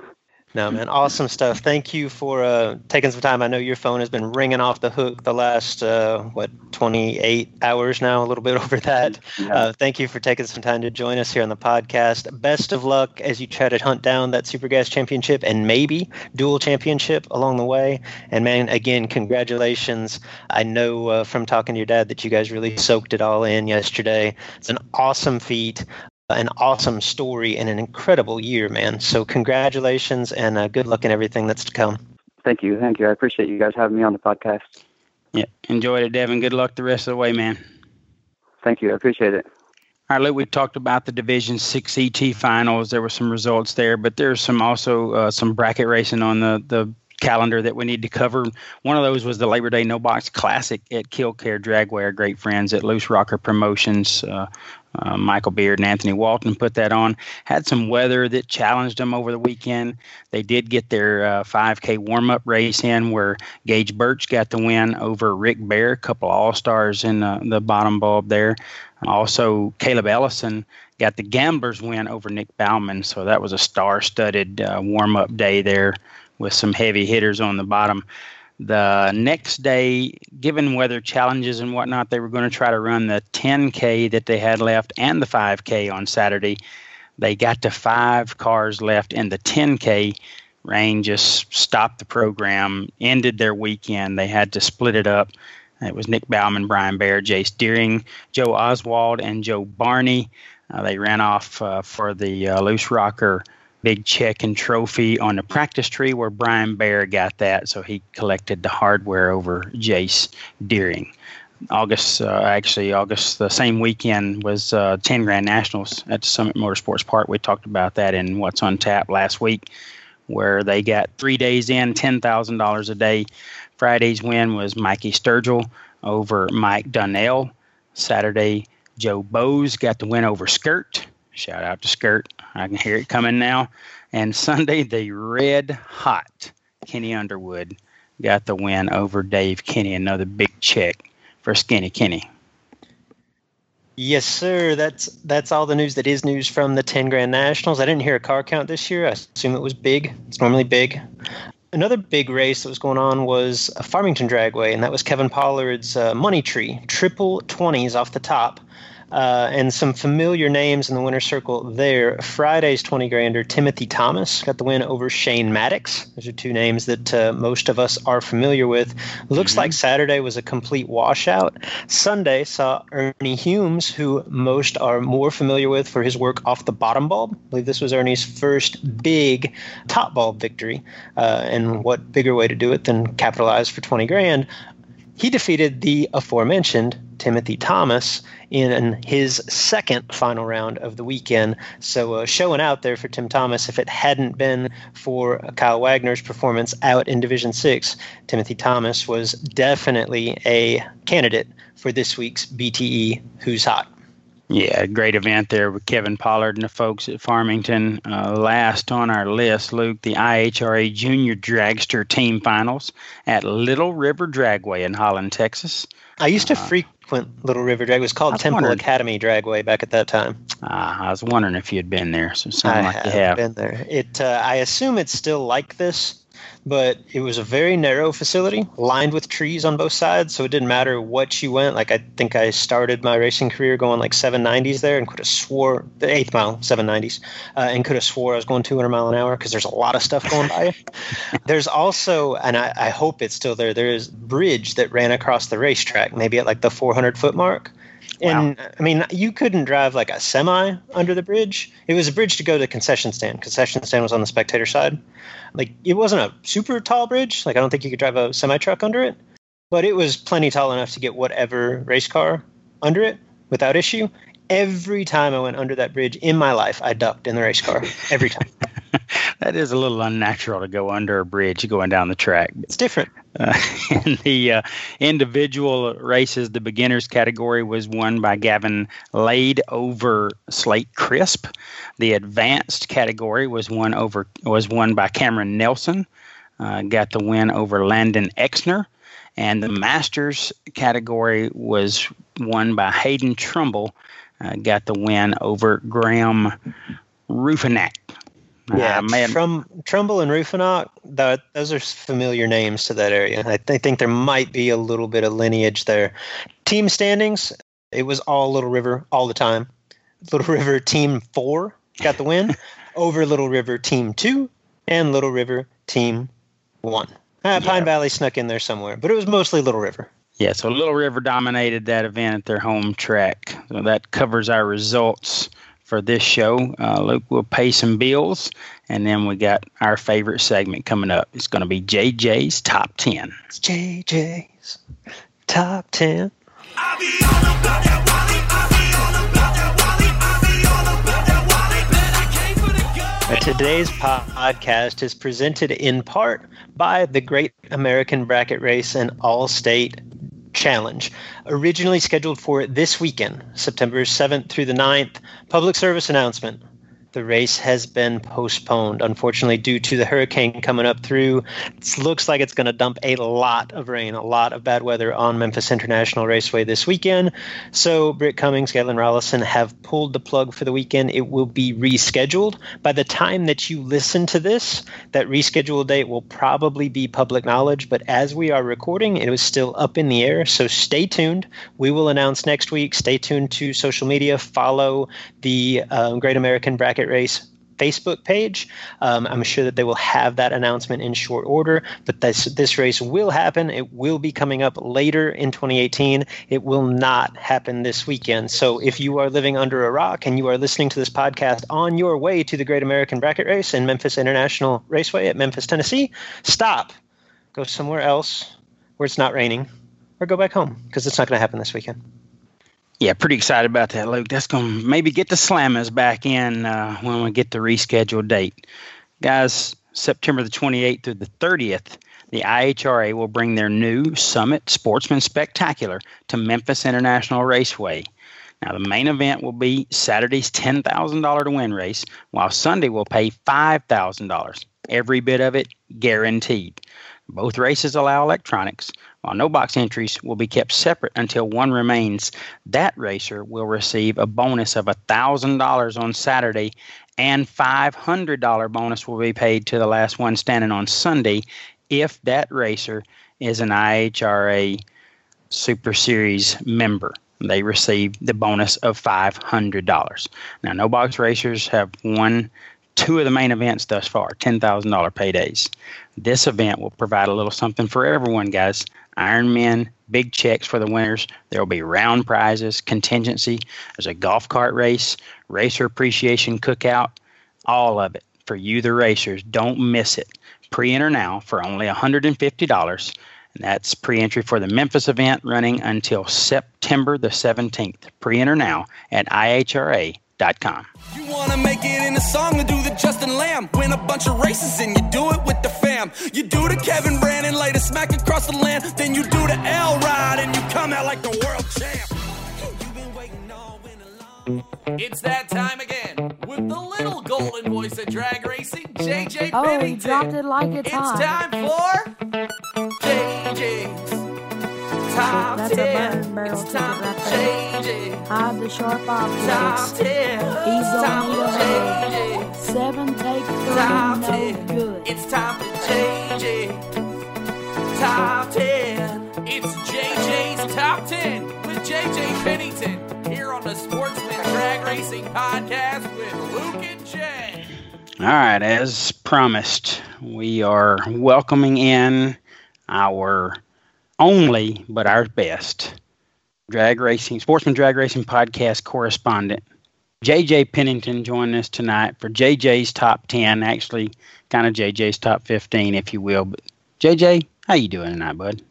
No, man. Awesome stuff. Thank you for taking some time. I know your phone has been ringing off the hook the last, 28 hours now, a little bit over that. Yeah. Thank you for taking some time to join us here on the podcast. Best of luck as you try to hunt down that Super Gas Championship and maybe dual championship along the way. And, man, again, congratulations. I know from talking to your dad that you guys really soaked it all in yesterday. It's an awesome feat. An awesome story and an incredible year, man. So congratulations and good luck in everything that's to come. Thank you. Thank you. I appreciate you guys having me on the podcast. Yeah. Enjoyed it, Devin. Good luck the rest of the way, man. Thank you. I appreciate it. All right, Luke, we talked about the Division 6 ET finals. There were some results there, but there's some bracket racing on the calendar that we need to cover. One of those was the Labor Day No Box Classic at Killcare Dragway. Our great friends at Loose Rocker Promotions, Michael Beard and Anthony Walton put that on. Had some weather that challenged them over the weekend. They did get their 5K warm-up race in, where Gage Birch got the win over Rick Bear, a couple all-stars in the bottom bulb there. Also, Caleb Ellison got the Gamblers win over Nick Bauman. So that was a star-studded warm-up day there with some heavy hitters on the bottom. The next day, given weather challenges and whatnot, they were going to try to run the 10K that they had left and the 5K on Saturday. They got to 5 cars left in the 10K. Rain just stopped the program, ended their weekend. They had to split it up. It was Nick Bauman, Brian Baer, Jace Deering, Joe Oswald, and Joe Barney. They ran off for the Loose Rocker Big Check and Trophy on the practice tree, where Brian Baer got that, so he collected the hardware over Jace Deering. August, the same weekend was 10 Grand Nationals at the Summit Motorsports Park. We talked about that in What's on Tap last week, where they got 3 days in, $10,000 a day. Friday's win was Mikey Sturgill over Mike Donnell. Saturday, Joe Bowes got the win over Skirt. Shout out to Skirt. I can hear it coming now. And Sunday, the red-hot Kenny Underwood got the win over Dave Kenny. Another big check for Skinny Kenny. Yes, sir. That's all the news that is news from the 10 Grand Nationals. I didn't hear a car count this year. I assume it was big. It's normally big. Another big race that was going on was a Farmington Dragway, and that was Kevin Pollard's Money Tree. Triple 20s off the top. And some familiar names in the winner's circle there. Friday's 20-grander, Timothy Thomas, got the win over Shane Maddox. Those are two names that most of us are familiar with. Looks like Saturday was a complete washout. Sunday saw Ernie Humes, who most are more familiar with for his work off the bottom bulb. I believe this was Ernie's first big top bulb victory. And what bigger way to do it than capitalize for 20 grand? He defeated the aforementioned Timothy Thomas in his second final round of the weekend. So showing out there for Tim Thomas. If it hadn't been for Kyle Wagner's performance out in Division 6, Timothy Thomas was definitely a candidate for this week's BTE Who's Hot. Yeah, great event there with Kevin Pollard and the folks at Farmington. Last on our list, Luke, the IHRA Junior Dragster Team Finals at Little River Dragway in Holland, Texas. I used to frequent Little River Dragway. It was called Temple Academy Dragway back at that time. I was wondering if you'd been there. So I have been there. I assume it's still like this, but it was a very narrow facility lined with trees on both sides, so it didn't matter what you went. Like, I think I started my racing career going like 790s there and could have swore – the 8th mile, 790s and could have swore I was going 200 mile an hour because there's a lot of stuff going by. There's also – and I hope it's still there – there's a bridge that ran across the racetrack, maybe at like the 400-foot mark. And, wow. I mean, you couldn't drive like a semi under the bridge. It was a bridge to go to the concession stand. Concession stand was on the spectator side. Like, it wasn't a super tall bridge. Like, I don't think you could drive a semi-truck under it. But it was plenty tall enough to get whatever race car under it without issue. Every time I went under that bridge in my life, I ducked in the race car. Every time. That is a little unnatural to go under a bridge going down the track. It's different. In the individual races, the beginners category was won by Gavin Lade over Slate Crisp. The advanced category was won by Cameron Nelson. Got the win over Landon Exner. And the masters category was won by Hayden Trumbull. Got the win over Graham Rufinac. Yeah, Trumbull and Rufinock, those are familiar names to that area. I think there might be a little bit of lineage there. Team standings, it was all Little River all the time. Little River Team 4 got the win over Little River Team 2 and Little River Team 1. Pine Valley snuck in there somewhere, but it was mostly Little River. Yeah, so Little River dominated that event at their home track. So that covers our results for this show. Luke will pay some bills, and then we got our favorite segment coming up. It's going to be JJ's Top 10. It's JJ's Top 10. I'll be all about that Wally. I'll be all about that Wally. I'll be all about that Wally. Bet I came for the gold. Today's podcast is presented in part by the Great American Bracket Race and All-State Challenge, originally scheduled for this weekend, September 7th through the 9th. Public service announcement. The race has been postponed, unfortunately, due to the hurricane coming up through. It looks like it's going to dump a lot of rain, a lot of bad weather on Memphis International Raceway this weekend. So Britt Cummings, Galen Rollison have pulled the plug for the weekend. It will be rescheduled. By the time that you listen to this, that rescheduled date will probably be public knowledge. But as we are recording, it is still up in the air. So stay tuned. We will announce next week. Stay tuned to social media. Follow the Great American Bracket Race Facebook page. I'm sure that they will have that announcement in short order, but this race will happen. It will be coming up later in 2018. It will not happen this weekend. So if you are living under a rock and you are listening to this podcast on your way to the Great American Bracket Race in Memphis International Raceway at Memphis, Tennessee, stop, go somewhere else where it's not raining, or go back home, because it's not going to happen this weekend. Yeah, pretty excited about that, Luke. That's going to maybe get the Slammers back in when we get the rescheduled date. Guys, September the 28th through the 30th, the IHRA will bring their new Summit Sportsman Spectacular to Memphis International Raceway. Now, the main event will be Saturday's $10,000 to win race, while Sunday will pay $5,000, every bit of it guaranteed. Both races allow electronics. While no box entries will be kept separate until one remains, that racer will receive a bonus of $1,000 on Saturday, and $500 bonus will be paid to the last one standing on Sunday if that racer is an IHRA Super Series member. They receive the bonus of $500. Now, no box racers have won two of the main events thus far, $10,000 paydays. This event will provide a little something for everyone, guys. Ironman, big checks for the winners. There will be round prizes, contingency. There's a golf cart race, racer appreciation cookout, all of it for you, the racers. Don't miss it. Pre-enter now for only $150. And that's pre-entry for the Memphis event running until September the 17th. Pre-enter now at IHRA.com. You want to make it in a song and do the Justin Lamb, win a bunch of races and you do it with the fam. You do the Kevin Brandon, lay the smack across the land, then you do the L ride and you come out like the world champ. You've been waiting all winter long. It's that time again with the little golden voice of drag racing, JJ Bennington. Oh, he dropped it like it's hot. It's time for JJ's. Top that's 10. A burn barrel. It's time to change it. Hide the sharp objects. Top 10. He's on your head. 7 take 3. Top no 10. Good. It's time to change it. Top 10. It's JJ's Top 10 with JJ Pennington here on the Sportsman Drag Racing Podcast with Luke and Jay. All right, as promised, we are welcoming in our only but our best drag racing, sportsman drag racing podcast correspondent, JJ Pennington, joined us tonight for JJ's Top 10, actually kind of JJ's Top 15, if you will. But JJ, how you doing tonight, bud?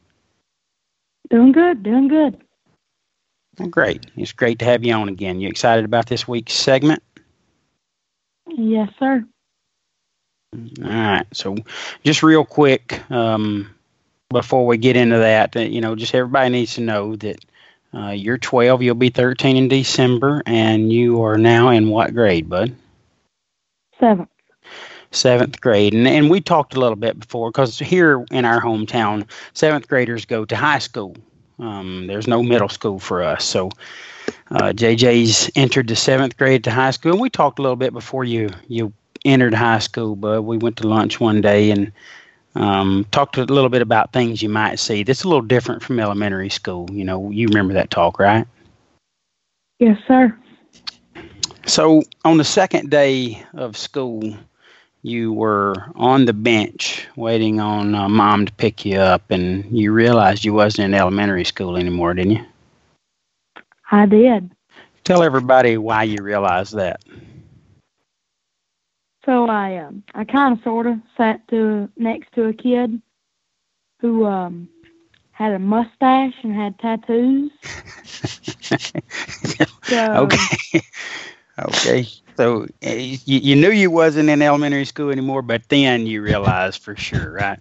Doing good. Well, great. It's great to have you on again. You excited about this week's segment? Yes, sir. All right. So just real quick, before we get into that, just everybody needs to know that you're 12, you'll be 13 in December, and you are now in what grade, bud? Seventh grade. And we talked a little bit before, because here in our hometown, seventh graders go to high school. There's no middle school for us. So JJ's entered the seventh grade to high school. And we talked a little bit before you entered high school, bud. We went to lunch one day and talked a little bit about things you might see. That's a little different from elementary school. You remember that talk, right? Yes, sir. So on the second day of school, you were on the bench waiting on mom to pick you up, and you realized you wasn't in elementary school anymore, didn't you? I did. Tell everybody why you realized that. So I kind of sort of sat next to a kid who had a mustache and had tattoos. Okay. So you knew you wasn't in elementary school anymore, but then you realized for sure, right?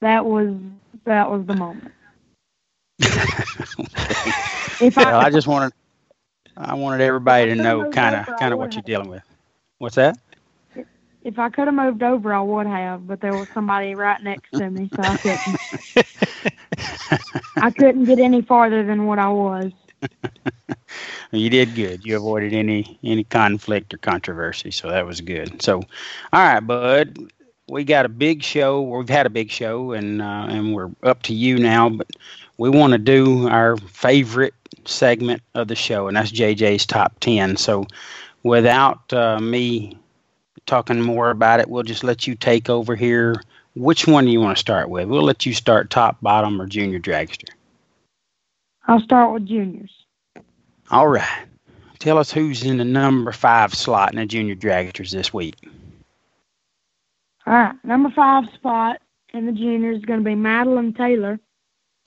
That was the moment. I wanted everybody to know kind of what you're dealing with. What's that? If I could have moved over, I would have, but there was somebody right next to me, so I couldn't. I couldn't get any farther than what I was. You did good. You avoided any conflict or controversy, so that was good. So, all right, bud, we got a big show. We've had a big show, and we're up to you now. But we want to do our favorite segment of the show, and that's JJ's Top 10. So without me talking more about it, we'll just let you take over here. Which one do you want to start with? We'll let you start top, bottom, or junior dragster. I'll start with juniors. All right. Tell us who's in the number 5 slot in the junior dragsters this week. All right. Number 5 spot in the juniors is going to be Madeline Taylor.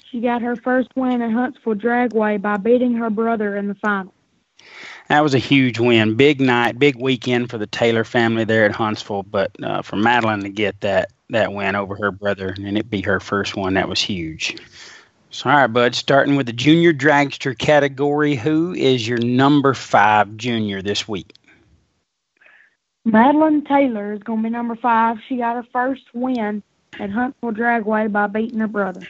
She got her first win at Huntsville Dragway by beating her brother in the final. That was a huge win. Big night, big weekend for the Taylor family there at Huntsville. But for Madeline to get that win over her brother and it be her first one, that was huge. So, all right, bud, starting with the junior dragster category, who is your number 5 junior this week? Madeline Taylor is going to be number 5. She got her first win at Huntsville Dragway by beating her brother.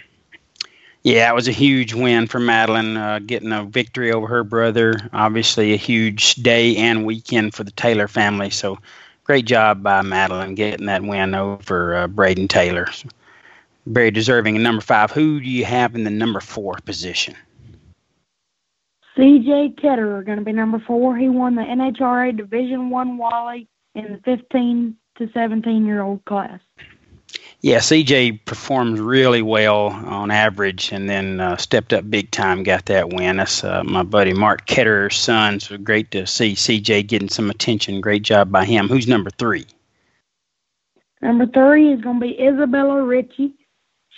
Yeah, it was a huge win for Madeline, getting a victory over her brother. Obviously, a huge day and weekend for the Taylor family. So, great job by Madeline getting that win over Braden Taylor. So, very deserving at number 5. Who do you have in the number 4 position? C.J. Ketterer going to be number 4. He won the NHRA Division I Wally in the 15 to 17-year-old class. Yeah, C.J. performed really well on average and then stepped up big time, got that win. That's my buddy Mark Ketterer's son, so great to see C.J. getting some attention. Great job by him. Who's number 3? Number 3 is going to be Isabella Ritchie.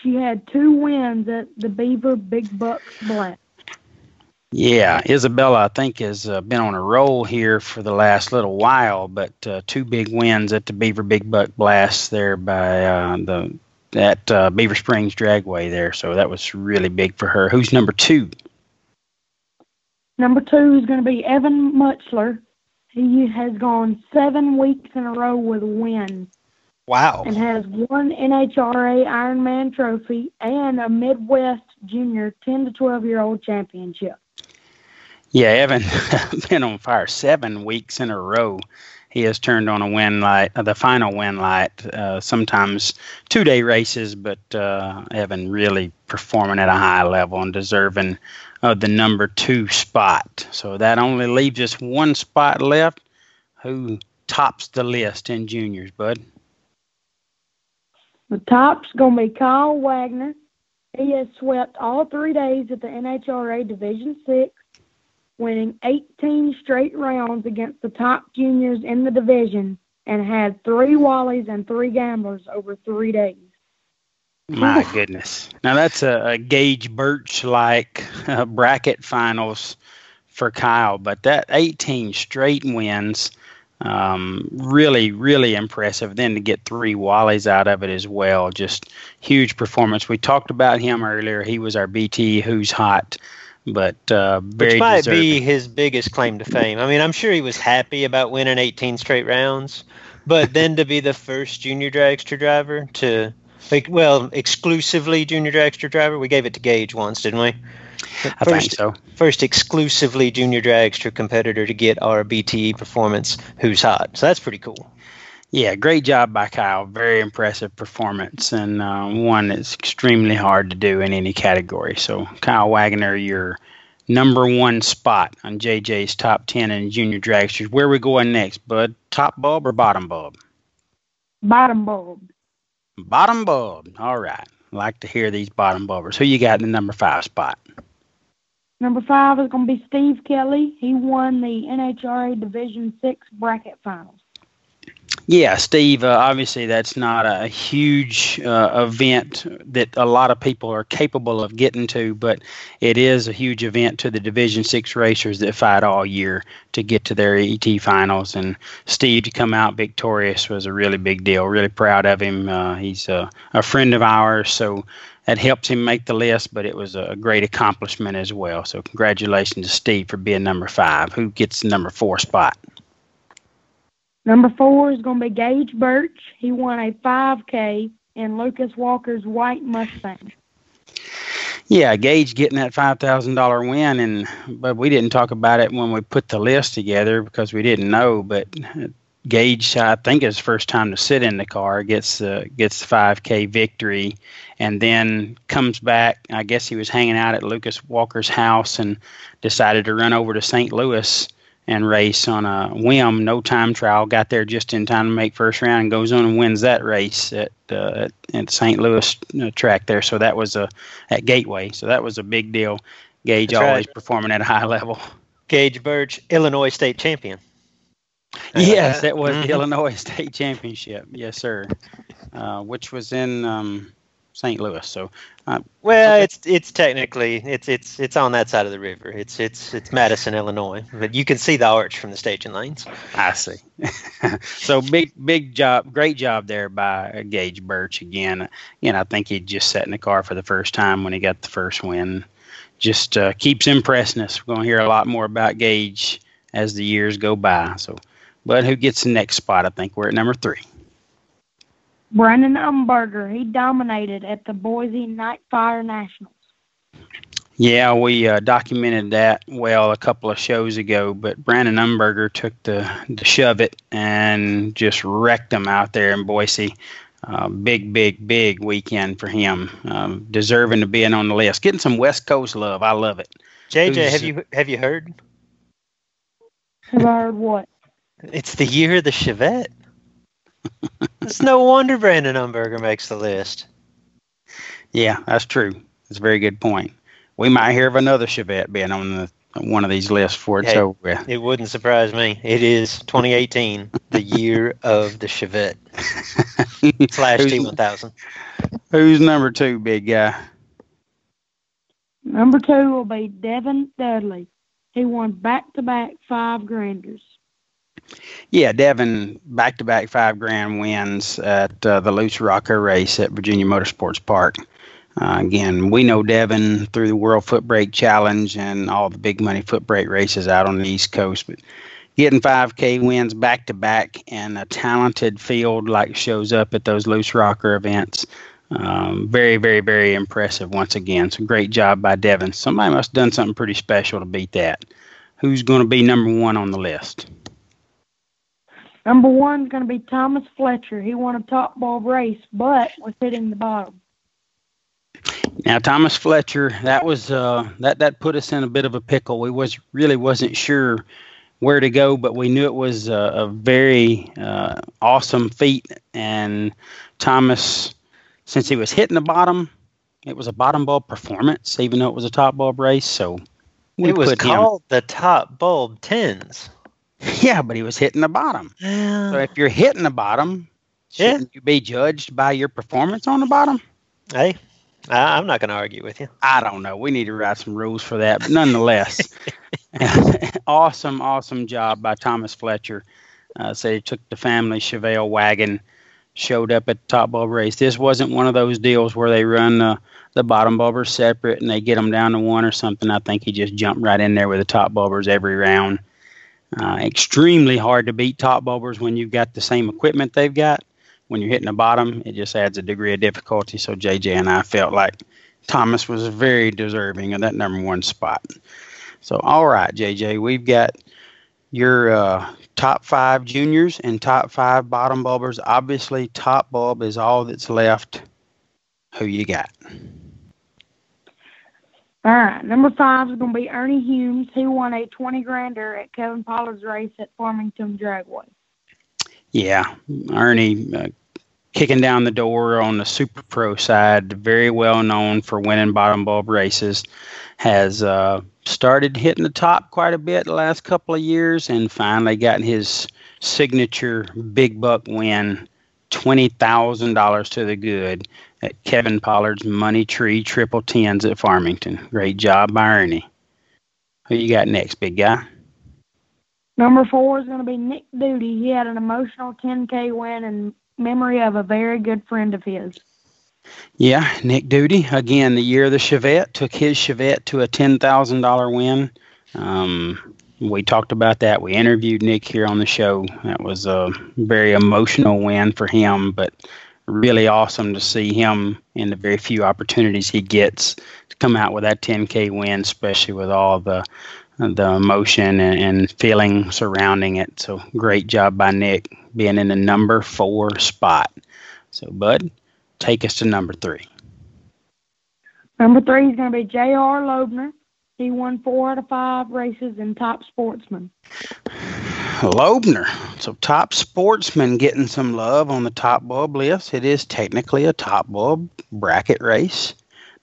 She had 2 wins at the Beaver Big Bucks Black. Yeah, Isabella, I think, has been on a roll here for the last little while, but 2 big wins at the Beaver Big Buck Blast there by at Beaver Springs Dragway there, so that was really big for her. Who's number 2? Number 2 is going to be Evan Muchler. He has gone 7 weeks in a row with wins. Wow. And has 1 NHRA Ironman trophy and a Midwest Junior 10 to 12-year-old championship. Yeah, Evan been on fire 7 weeks in a row. He has turned on a win light, the final win light, sometimes two-day races, but Evan really performing at a high level and deserving of the number 2 spot. So that only leaves us 1 spot left. Who tops the list in juniors, bud? The top's going to be Kyle Wagner. He has swept all 3 days at the NHRA Division VI, winning 18 straight rounds against the top juniors in the division and had 3 Wallies and 3 Gamblers over 3 days. My goodness. Now, that's a Gage Birch-like bracket finals for Kyle, but that 18 straight wins, really, really impressive. Then to get 3 Wallies out of it as well, just huge performance. We talked about him earlier. He was our BTE Who's Hot, but very deserving. Which might be his biggest claim to fame. I mean, I'm sure he was happy about winning 18 straight rounds, but then to be the first junior dragster driver to, like, well, exclusively junior dragster driver. We gave it to Gage once, didn't we? I think so. First exclusively junior dragster competitor to get our BTE Performance Who's Hot. So that's pretty cool. Yeah, great job by Kyle. Very impressive performance, and one that's extremely hard to do in any category. So Kyle Wagner, your number 1 spot on JJ's Top 10 in junior dragsters. Where are we going next, bud? Top bulb or bottom bulb? Bottom bulb. Bottom bulb. All right. Like to hear these bottom bulbers. Who you got in the number 5 spot? Number 5 is going to be Steve Kelly. He won the NHRA Division VI bracket finals. Yeah, Steve, obviously that's not a huge event that a lot of people are capable of getting to, but it is a huge event to the Division VI racers that fight all year to get to their ET finals. And Steve to come out victorious was a really big deal. Really proud of him. He's a friend of ours, so that helps him make the list, but it was a great accomplishment as well. So congratulations to Steve for being number 5. Who gets the number 4 spot? Number 4 is going to be Gage Birch. He won a 5K in Lucas Walker's white Mustang. Yeah, Gage getting that $5,000 win, but we didn't talk about it when we put the list together because we didn't know. But Gage, I think, is his first time to sit in the car, gets the 5K victory, and then comes back. I guess he was hanging out at Lucas Walker's house and decided to run over to St. Louis and race on a whim, no time trial, got there just in time to make first round, and goes on and wins that race at St. Louis track there. So that was at Gateway. So that was a big deal. Gage That's always right. performing at a high level. Gage Birch, Illinois state champion. Yes, that was the Illinois state championship. Yes, sir. Which was in St. Louis. So, well, it's technically it's on that side of the river. It's Madison, Illinois, but you can see the arch from the staging lanes. I see. So big job, great job there by Gage Birch again. You know, I think he just sat in the car for the first time when he got the first win. Just keeps impressing us. We're going to hear a lot more about Gage as the years go by. So, but who gets the next spot? I think we're at number 3. Brandon Umberger, he dominated at the Boise Night Fire Nationals. Yeah, we documented that well a couple of shows ago, but Brandon Umberger took the shove it and just wrecked them out there in Boise. Big weekend for him. Deserving to being on the list. Getting some West Coast love. I love it. JJ, have you heard? Have I heard what? It's the year of the Chevette. It's no wonder Brandon Umberger makes the list. Yeah, that's true. That's a very good point. We might hear of another Chevette being on one of these lists before it's over with. It wouldn't surprise me. It is 2018, the year of the Chevette /T1000. Who's number 2, big guy? Number 2 will be Devin Dudley. He won back-to-back 5 granders. Yeah, Devin, back-to-back 5 grand wins at the Loose Rocker race at Virginia Motorsports Park. Again, we know Devin through the World Foot Brake Challenge and all the big money foot brake races out on the East Coast. But getting 5K wins back-to-back and a talented field like shows up at those Loose Rocker events. Very, very, very impressive once again. So great job by Devin. Somebody must have done something pretty special to beat that. Who's going to be number 1 on the list? Number 1 is going to be Thomas Fletcher. He won a top ball race, but was hitting the bottom. Now, Thomas Fletcher, that was that put us in a bit of a pickle. We really wasn't sure where to go, but we knew it was a very awesome feat. And Thomas, since he was hitting the bottom, it was a bottom bulb performance, even though it was a top bulb race. So it was called the top bulb 10s. Yeah, but he was hitting the bottom. Yeah. So if you're hitting the bottom, shouldn't you be judged by your performance on the bottom? Hey, I'm not going to argue with you. I don't know. We need to write some rules for that. But nonetheless, awesome job by Thomas Fletcher. So he took the family Chevelle wagon, showed up at the top bulb race. This wasn't one of those deals where they run the bottom bulbers separate and they get them down to one or something. I think he just jumped right in there with the top bulbers every round. Extremely hard to beat top bulbers when you've got the same equipment they've got. When you're hitting the bottom, it just adds a degree of difficulty. So JJ and I felt like Thomas was very deserving of that number 1 spot. So, all right, JJ, we've got your top 5 juniors and top 5 bottom bulbers. Obviously, top bulb is all that's left. Who you got? All right, number 5 is going to be Ernie Humes. He won a 20-grander at Kevin Pollard's race at Farmington Dragway. Yeah, Ernie kicking down the door on the Super Pro side, very well known for winning bottom bulb races, has started hitting the top quite a bit the last couple of years and finally got his signature big buck win, $20,000 to the good at Kevin Pollard's Money Tree Triple Tens at Farmington. Great job by Ernie. Who you got next, big guy? Number 4 is going to be Nick Doody. He had an emotional 10K win in memory of a very good friend of his. Yeah, Nick Doody. Again, the year of the Chevette, took his Chevette to a $10,000 win. We talked about that. We interviewed Nick here on the show. That was a very emotional win for him, but really awesome to see him in the very few opportunities he gets to come out with that 10K win, especially with all the emotion and feeling surrounding it. So great job by Nick being in the number 4 spot. So, bud, take us to number 3. Number 3 is going to be J.R. Loebner. He won 4 out of 5 races in Top Sportsman. Loebner. So Top Sportsman getting some love on the top bulb list. It is technically a top bulb bracket race.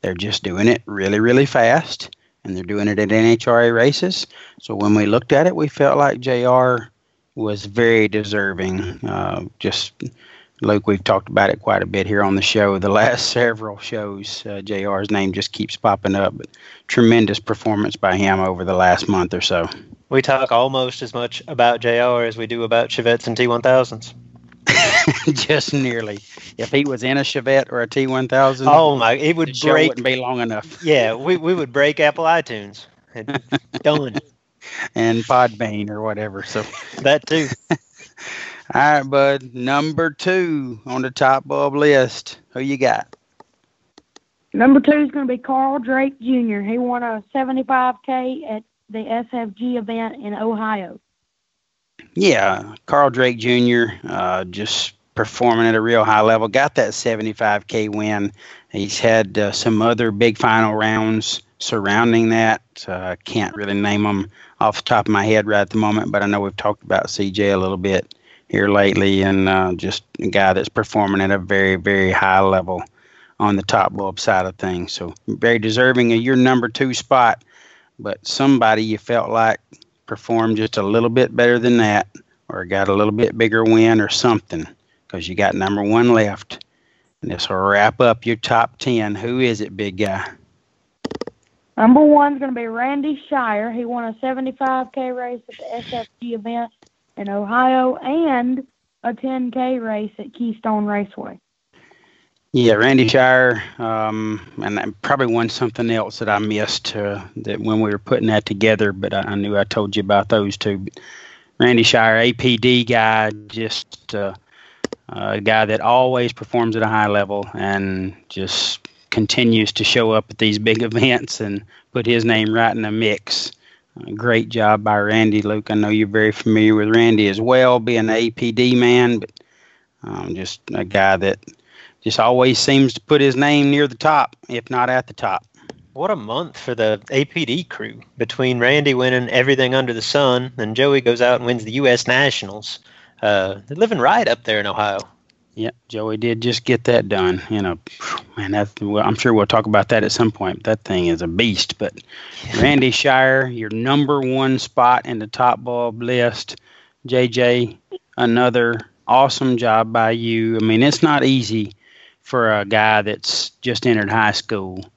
They're just doing it really, really fast, and they're doing it at NHRA races. So when we looked at it, we felt like J.R. was very deserving. Just... Luke, we've talked about it quite a bit here on the show. The last several shows, JR's name just keeps popping up. But tremendous performance by him over the last month or so. We talk almost as much about JR as we do about Chevettes and T1000s. Just nearly. If he was in a Chevette or a T1000, oh my, it would break. The show wouldn't be long enough. Yeah, we would break Apple iTunes. Done. And Podbean or whatever. So that too. All right, bud. Number 2 on the top bulb list. Who you got? Number 2 is going to be Carl Drake Jr. He won a 75K at the SFG event in Ohio. Yeah, Carl Drake Jr. Just performing at a real high level. Got that 75K win. He's had some other big final rounds surrounding that. I can't really name them off the top of my head right at the moment, but I know we've talked about CJ a little bit here lately, and just a guy that's performing at a very, very high level on the top bulb side of things. So very deserving of your number 2 spot, but somebody you felt like performed just a little bit better than that or got a little bit bigger win or something, because you got number 1 left. And this will wrap up your top 10. Who is it, big guy? Number 1 is going to be Randy Shire. He won a 75K race at the SFG event in Ohio, and a 10K race at Keystone Raceway. Yeah, Randy Shire, and I probably won something else that I missed that when we were putting that together, but I knew I told you about those two. But Randy Shire, APD guy, just a guy that always performs at a high level and just continues to show up at these big events and put his name right in the mix. Great job by Randy, Luke. I know you're very familiar with Randy as well, being an APD man, but just a guy that just always seems to put his name near the top, if not at the top. What a month for the APD crew, between Randy winning everything under the sun and Joey goes out and wins the U.S. Nationals. They're living right up there in Ohio. Yep, Joey did just get that done. You know, man, I'm sure we'll talk about that at some point. That thing is a beast. But Randy Shire, your number 1 spot in the top bulb list. JJ, another awesome job by you. I mean, it's not easy for a guy that's just entered high school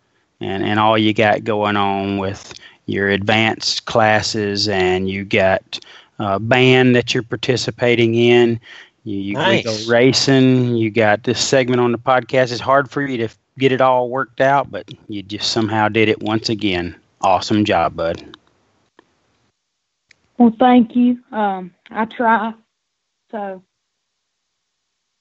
and all you got going on with your advanced classes, and you got a band that you're participating in. You nice. Go racing. You got this segment on the podcast. It's hard for you to get it all worked out, but you just somehow did it once again. Awesome job, bud. Well, thank you. I try. So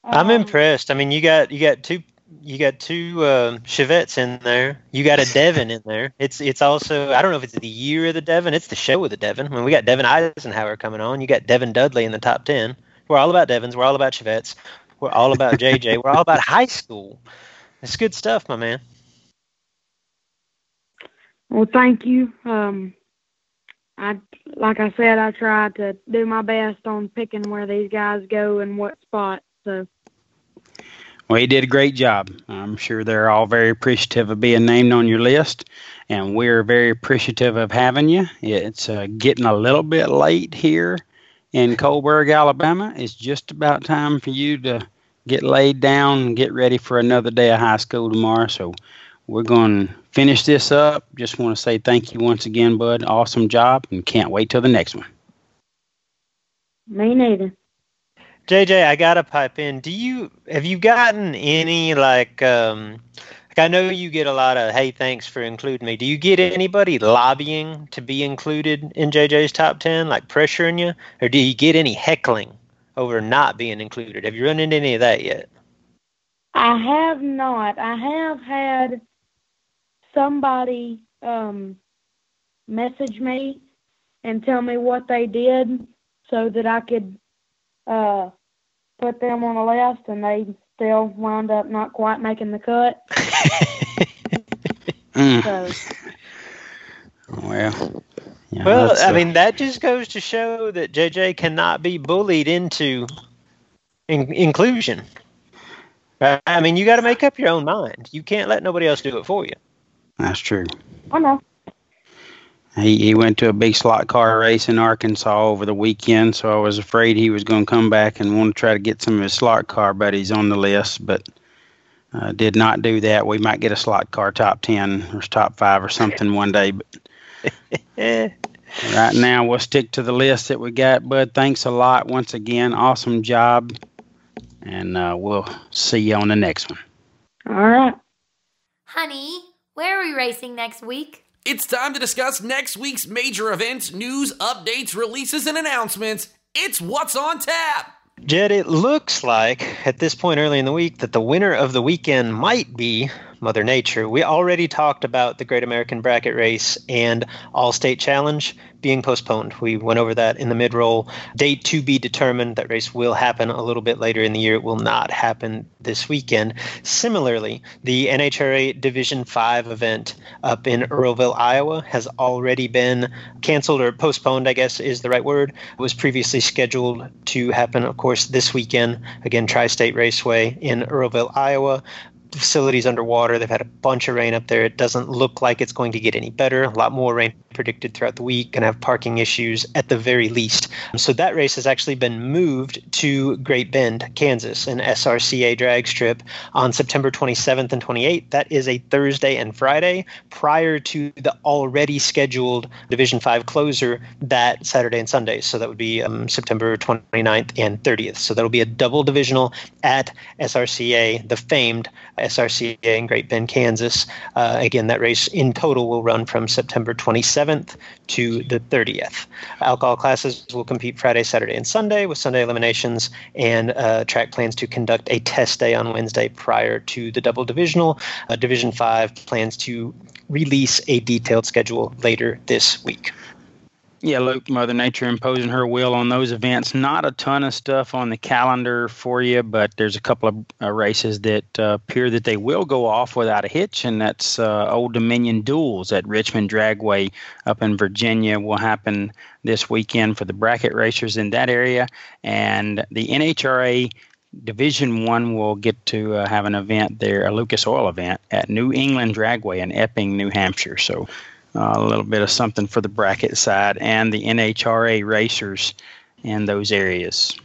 I'm impressed. I mean, you got two Chevettes in there. You got a Devin in there. It's also, I don't know if it's the year of the Devin. It's the show of the Devin. I mean, we got Devin Isenhower coming on. You got Devin Dudley in the top 10. We're all about Devins. We're all about Chevettes. We're all about JJ. We're all about high school. It's good stuff, my man. Well, thank you. I try to do my best on picking where these guys go and what spot. So. Well, you did a great job. I'm sure they're all very appreciative of being named on your list. and we're very appreciative of having you. It's getting a little bit late here in Coleburg, Alabama. It's just about time for you to get laid down and get ready for another day of high school tomorrow. So we're going to finish this up. Just want to say thank you once again, bud. Awesome job, and can't wait till the next one. Me neither. JJ, I gotta pipe in. Have you gotten any I know you get a lot of, hey, thanks for including me. Do you get anybody lobbying to be included in JJ's top 10, like pressuring you? Or do you get any heckling over not being included? Have you run into any of that yet? I have not. I have had somebody message me and tell me what they did so that I could put them on a list, and they still wound up not quite making the cut. I mean, that just goes to show that JJ cannot be bullied into inclusion. Right? I mean, you got to make up your own mind. You can't let nobody else do it for you. That's true. I know. He went to a big slot car race in Arkansas over the weekend, so I was afraid he was going to come back and want to try to get some of his slot car buddies on the list, but did not do that. We might get a slot car top 10 or top 5 or something one day, but right now we'll stick to the list that we got. Bud, thanks a lot once again. Awesome job, and we'll see you on the next one. All right. Honey, where are we racing next week? It's time to discuss next week's major events, news, updates, releases, and announcements. It's What's on Tap! Jed, it looks like, at this point early in the week, that the winner of the weekend might be Mother Nature. We already talked about the Great American Bracket Race and All-State Challenge being postponed. We went over that in the mid-roll. Date to be determined. That race will happen a little bit later in the year. It will not happen this weekend. Similarly, the NHRA Division 5 event up in Earlville, Iowa has already been canceled, or postponed, I guess is the right word. It was previously scheduled to happen, of course, this weekend. Again, Tri-State Raceway in Earlville, Iowa. The facility's underwater. They've had a bunch of rain up there. It doesn't look like it's going to get any better. A lot more rain predicted throughout the week. Going to have parking issues at the very least. So that race has actually been moved to Great Bend, Kansas, an SRCA drag strip on September 27th and 28th. That is a Thursday and Friday prior to the already scheduled Division 5 closer that Saturday and Sunday. So that would be September 29th and 30th. So that'll be a double divisional at SRCA, the famed SRCA in Great Bend, Kansas. Again, that race in total will run from September 27th to the 30th. Alcohol classes will compete Friday, Saturday, and Sunday, with Sunday eliminations, and track plans to conduct a test day on Wednesday prior to the double divisional. Division 5 plans to release a detailed schedule later this week. Yeah, Luke, Mother Nature imposing her will on those events. Not a ton of stuff on the calendar for you, but there's a couple of races that appear that they will go off without a hitch, and that's Old Dominion Duels at Richmond Dragway up in Virginia will happen this weekend for the bracket racers in that area. And the NHRA Division 1 will get to have an event there, a Lucas Oil event, at New England Dragway in Epping, New Hampshire. So a little bit of something for the bracket side and the NHRA racers in those areas.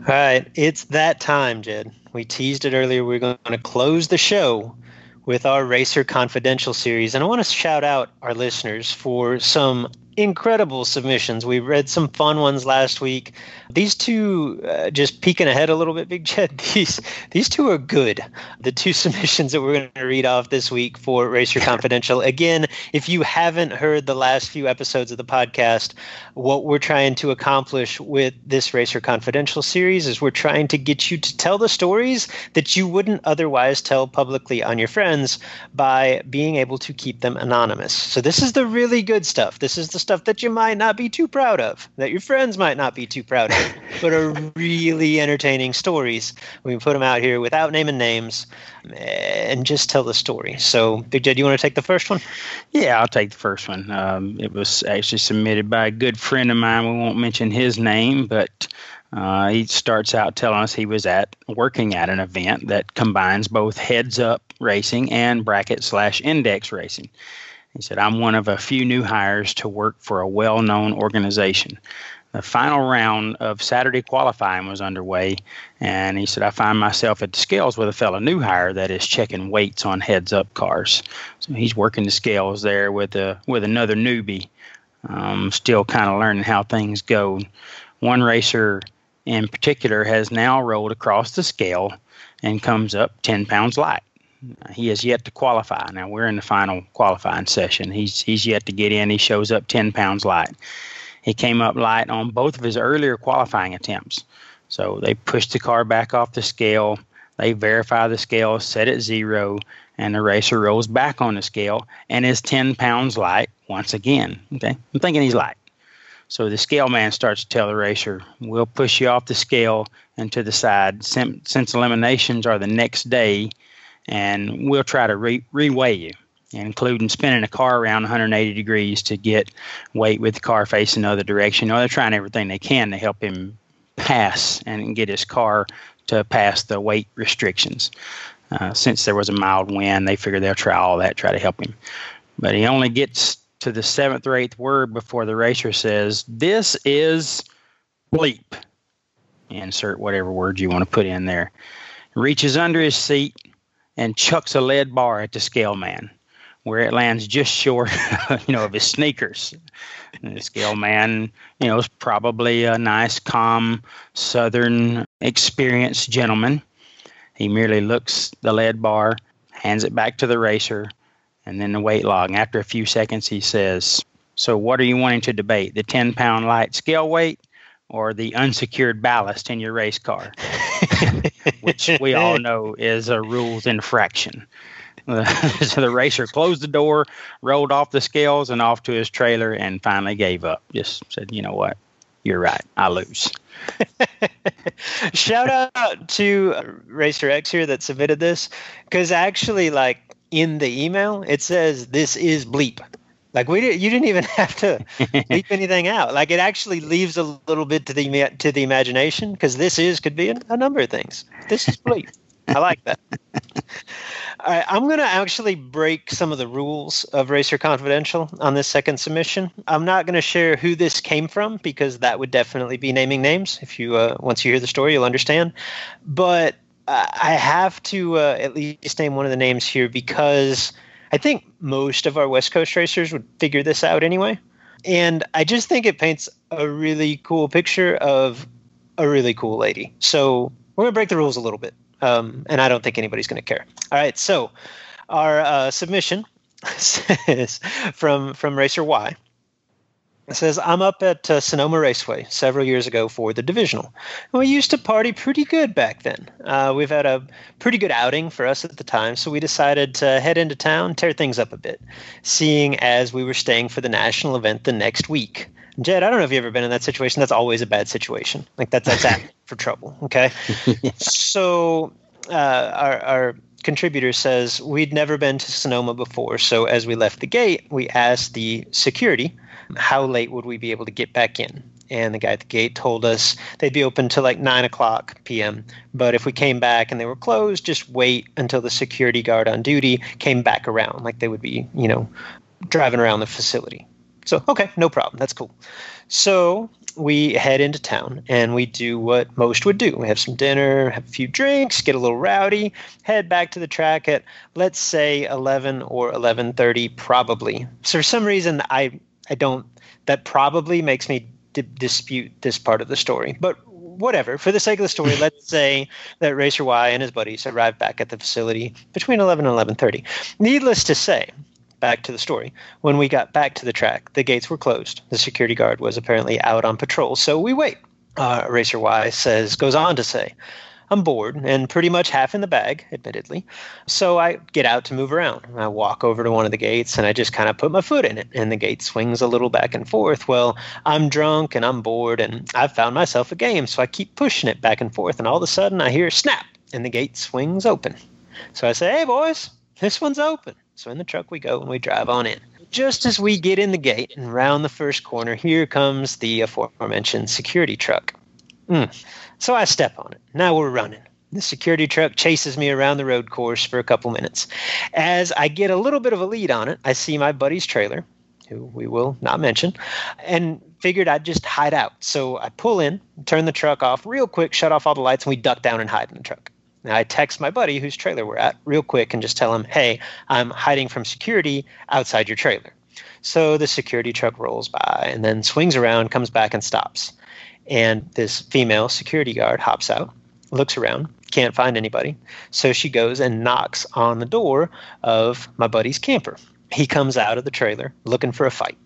All right. It's that time, Jed. We teased it earlier. We're going to close the show with our Racer Confidential series. And I want to shout out our listeners for some incredible submissions. We read some fun ones last week. These two, just peeking ahead a little bit, Big Jed, these two are good. The two submissions that we're going to read off this week for Racer Confidential. Again, if you haven't heard the last few episodes of the podcast, what we're trying to accomplish with this Racer Confidential series is we're trying to get you to tell the stories that you wouldn't otherwise tell publicly on your friends by being able to keep them anonymous. So this is the really good stuff. This is the stuff that you might not be too proud of, that your friends might not be too proud of, but are really entertaining stories. We can put them out here without naming names and just tell the story. So, Big Jed, you want to take the first one? Yeah, I'll take the first one. It was actually submitted by a good friend of mine. We won't mention his name, but he starts out telling us he was working at an event that combines both heads-up racing and bracket/index racing. He said, I'm one of a few new hires to work for a well-known organization. The final round of Saturday qualifying was underway, and he said, I find myself at the scales with a fellow new hire that is checking weights on heads-up cars. So he's working the scales there with another newbie, still kind of learning how things go. One racer in particular has now rolled across the scale and comes up 10 pounds light. He has yet to qualify. Now, we're in the final qualifying session. He's yet to get in. He shows up 10 pounds light. He came up light on both of his earlier qualifying attempts. So they pushed the car back off the scale. They verify the scale, set it zero, and the racer rolls back on the scale and is 10 pounds light once again. Okay, I'm thinking he's light. So the scale man starts to tell the racer, we'll push you off the scale and to the side since eliminations are the next day, and we'll try to reweigh you, including spinning the car around 180 degrees to get weight with the car facing the other direction. They're trying everything they can to help him pass and get his car to pass the weight restrictions. Since there was a mild wind, they figured they'll try all that, try to help him. But he only gets to the seventh or eighth word before the racer says, this is bleep. Insert whatever word you want to put in there. Reaches under his seat and chucks a lead bar at the scale man, where it lands just short, of his sneakers. And the scale man, is probably a nice, calm, southern, experienced gentleman. He merely looks the lead bar, hands it back to the racer, and then the weight log. And after a few seconds, he says, so what are you wanting to debate, the 10-pound light scale weight or the unsecured ballast in your race car? Which we all know is a rules infraction. So the racer closed the door, rolled off the scales and off to his trailer, and finally gave up. Just said, you know what? You're right. I lose. Shout out to Racer X here that submitted this, because actually, in the email, it says, this is bleep. You didn't even have to bleep anything out. It actually leaves a little bit to the imagination, because this is could be a number of things. This is bleep. I like that. All right, I'm going to actually break some of the rules of Racer Confidential on this second submission. I'm not going to share who this came from, because that would definitely be naming names. If you once you hear the story, you'll understand. But I have to at least name one of the names here, because I think most of our West Coast racers would figure this out anyway. And I just think it paints a really cool picture of a really cool lady. So we're going to break the rules a little bit. And I don't think anybody's going to care. All right, so our submission says from Racer Y. It says, I'm up at Sonoma Raceway several years ago for the divisional. And we used to party pretty good back then. We've had a pretty good outing for us at the time, so we decided to head into town, tear things up a bit, seeing as we were staying for the national event the next week. Jed, I don't know if you've ever been in that situation. That's always a bad situation. That's asking for trouble, okay? Yeah. So our contributor says, we'd never been to Sonoma before, so as we left the gate, we asked the security, how late would we be able to get back in? And the guy at the gate told us they'd be open till 9 o'clock p.m., but if we came back and they were closed, just wait until the security guard on duty came back around, they would be, driving around the facility. So, okay, no problem. That's cool. So we head into town, and we do what most would do. We have some dinner, have a few drinks, get a little rowdy, head back to the track at, let's say, 11 or 11:30 probably. So for some reason, I don't – that probably makes me dispute this part of the story. But whatever. For the sake of the story, let's say that Racer Y and his buddies arrived back at the facility between 11 and 11:30. Needless to say – back to the story. When we got back to the track, the gates were closed. The security guard was apparently out on patrol, so we wait. Racer Y goes on to say, I'm bored and pretty much half in the bag, admittedly. So I get out to move around. I walk over to one of the gates, and I just kind of put my foot in it, and the gate swings a little back and forth. Well, I'm drunk, and I'm bored, and I've found myself a game, so I keep pushing it back and forth, and all of a sudden I hear snap, and the gate swings open. So I say, hey, boys, this one's open. So in the truck we go, and we drive on in. Just as we get in the gate and round the first corner, here comes the aforementioned security truck. So I step on it. Now we're running. The security truck chases me around the road course for a couple minutes. As I get a little bit of a lead on it, I see my buddy's trailer, who we will not mention, and figured I'd just hide out. So I pull in, turn the truck off real quick, shut off all the lights, and we duck down and hide in the truck. Now I text my buddy whose trailer we're at real quick and just tell him, hey, I'm hiding from security outside your trailer. So the security truck rolls by and then swings around, comes back and stops. And this female security guard hops out, looks around, can't find anybody. So she goes and knocks on the door of my buddy's camper. He comes out of the trailer looking for a fight.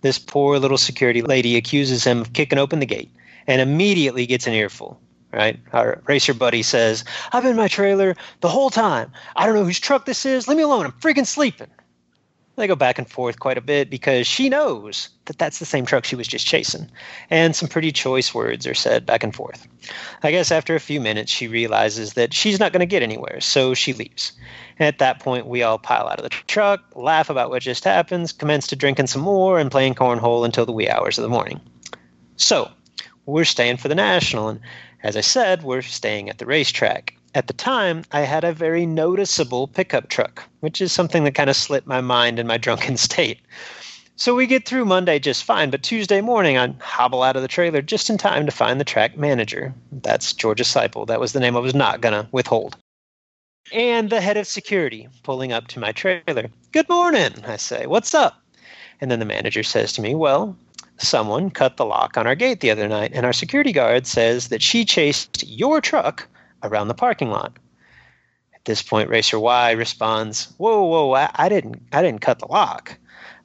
This poor little security lady accuses him of kicking open the gate and immediately gets an earful, right? Our racer buddy says, I've been in my trailer the whole time. I don't know whose truck this is. Leave me alone. I'm freaking sleeping. They go back and forth quite a bit because she knows that that's the same truck she was just chasing. And some pretty choice words are said back and forth. I guess after a few minutes, she realizes that she's not going to get anywhere, so she leaves. And at that point, we all pile out of the truck, laugh about what just happens, commence to drinking some more and playing cornhole until the wee hours of the morning. So we're staying for the National. And as I said, we're staying at the racetrack. At the time, I had a very noticeable pickup truck, which is something that kind of slipped my mind in my drunken state. So we get through Monday just fine, but Tuesday morning, I hobble out of the trailer just in time to find the track manager. That's George Seipel. That was the name I was not going to withhold. And the head of security pulling up to my trailer. Good morning, I say. What's up? And then the manager says to me, well, someone cut the lock on our gate the other night, and our security guard says that she chased your truck around the parking lot. At this point, Racer Y responds, whoa, I didn't cut the lock,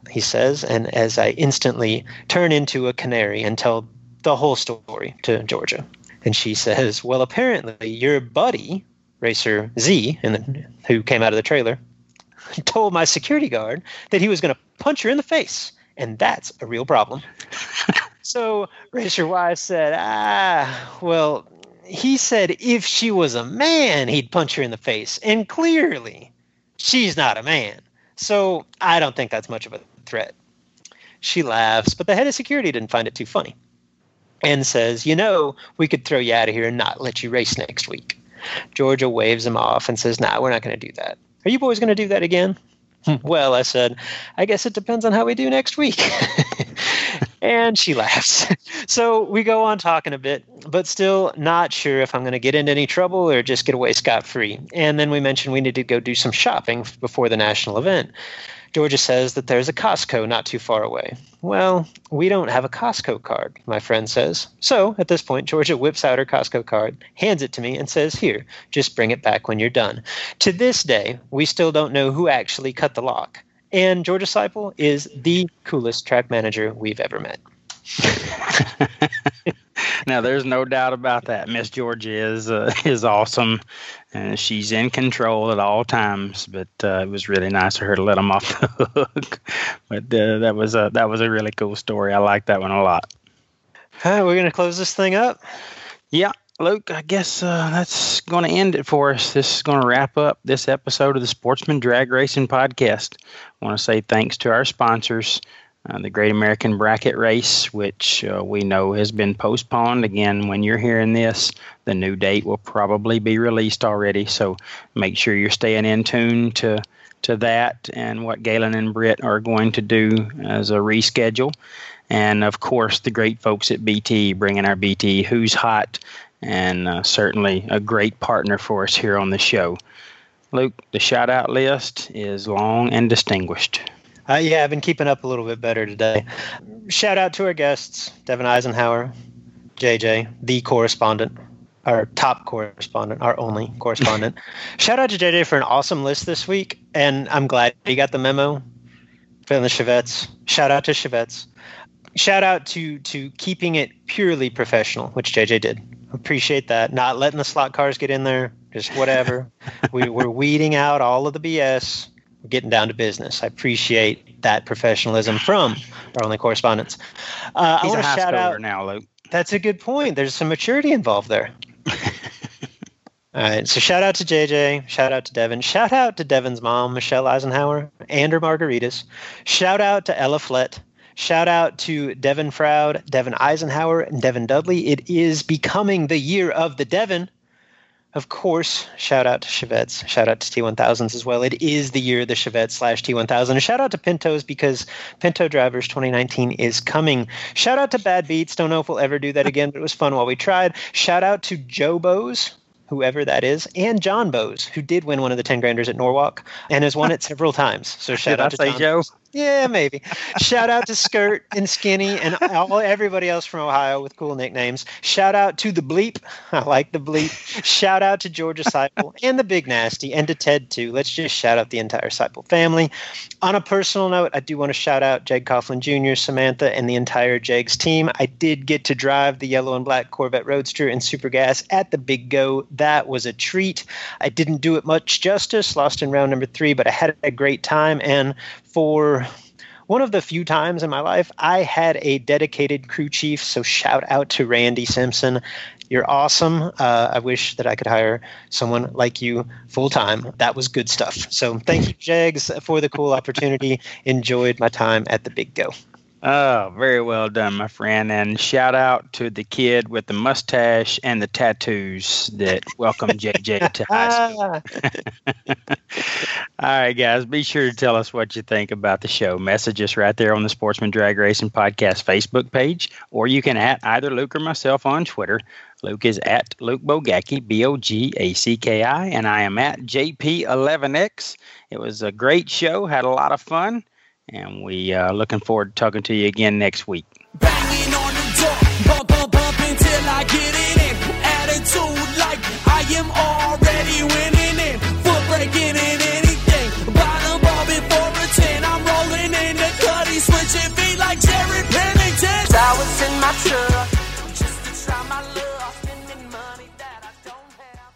he says, and as I instantly turn into a canary and tell the whole story to Georgia. And she says, well, apparently your buddy, Racer Z, who came out of the trailer, told my security guard that he was going to punch her in the face, and that's a real problem. So Racer Y said, well... He said if she was a man, he'd punch her in the face. And clearly, she's not a man. So I don't think that's much of a threat. She laughs, but the head of security didn't find it too funny and says, we could throw you out of here and not let you race next week. Georgia waves him off and says, we're not going to do that. Are you boys going to do that again? Well, I said, I guess it depends on how we do next week. And she laughs. So we go on talking a bit, but still not sure if I'm going to get into any trouble or just get away scot-free. And then we mentioned we need to go do some shopping before the national event. Georgia says that there's a Costco not too far away. Well, we don't have a Costco card, my friend says. So at this point, Georgia whips out her Costco card, hands it to me, and says, here, just bring it back when you're done. To this day, we still don't know who actually cut the lock. And Georgia Seipel is the coolest track manager we've ever met. Now, there's no doubt about that. Miss Georgia is awesome. She's in control at all times, but it was really nice of her to let them off the hook. But that was a really cool story. I like that one a lot. All right, we're going to close this thing up. Yeah. Luke, I guess that's going to end it for us. This is going to wrap up this episode of the Sportsman Drag Racing Podcast. I want to say thanks to our sponsors, the Great American Bracket Race, which we know has been postponed. Again, when you're hearing this, the new date will probably be released already, so make sure you're staying in tune to that and what Galen and Britt are going to do as a reschedule. And, of course, the great folks at BTE, bringing our BTE Who's Hot, and certainly a great partner for us here on the show. Luke, the shout-out list is long and distinguished. Yeah, I've been keeping up a little bit better today. Shout-out to our guests, Devin Isenhower, JJ, the correspondent, our top correspondent, our only correspondent. Shout-out to JJ for an awesome list this week, and I'm glad he got the memo from the Chevettes. Shout-out to Chevettes. Shout-out to keeping it purely professional, which JJ did. Appreciate that. Not letting the slot cars get in there, just whatever. We're weeding out all of the BS. We're getting down to business. I appreciate that professionalism from our only correspondents. He's a high schooler now, Luke. That's a good point. There's some maturity involved there. All right, so shout out to JJ, shout out to Devin, shout out to Devin's mom, Michelle Eisenhower, and her margaritas. Shout out to Ella Flett. Shout out to Devin Froud, Devin Isenhower, and Devin Dudley. It is becoming the year of the Devin. Of course, shout out to Chevettes, shout out to T1000s as well. It is the year of the Chevette / T1000. And shout out to Pintos, because Pinto Drivers 2019 is coming. Shout out to Bad Beats. Don't know if we'll ever do that again, but it was fun while we tried. Shout out to Joe Bose, whoever that is, and John Bose, who did win one of the 10 granders at Norwalk and has won it several times. So shout out to John. Joe? Yeah, maybe. Shout out to Skirt and Skinny and everybody else from Ohio with cool nicknames. Shout out to The Bleep. I like The Bleep. Shout out to Georgia Seipel and The Big Nasty, and to Ted too. Let's just shout out the entire Seipel family. On a personal note, I do want to shout out Jag Coughlin Jr., Samantha, and the entire Jag's team. I did get to drive the yellow and black Corvette Roadster and Super Gas at the Big Go. That was a treat. I didn't do it much justice, lost in round number 3, but I had a great time. And for one of the few times in my life, I had a dedicated crew chief, so shout out to Randy Simpson. You're awesome. I wish that I could hire someone like you full-time. That was good stuff. So thank you, Jags, for the cool opportunity. Enjoyed my time at the Big Go. Oh, very well done, my friend. And shout out to the kid with the mustache and the tattoos that welcomed JJ to high school. All right, guys, be sure to tell us what you think about the show. Message us right there on the Sportsman Drag Racing Podcast Facebook page, or you can at either Luke or myself on Twitter. Luke is at Luke Bogacki, B-O-G-A-C-K-I, and I am at JP11X. It was a great show. Had a lot of fun. And we are looking forward to talking to you again next week. Banging on the door, bump, bump, bump until I get it in. Attitude like I am already winning it. Foot breaking in anything. Bottom ball before a 10. I'm rolling in the cutty, switching feet like Jared Pennington. I was in my truck just to try my luck, spending money that I don't have.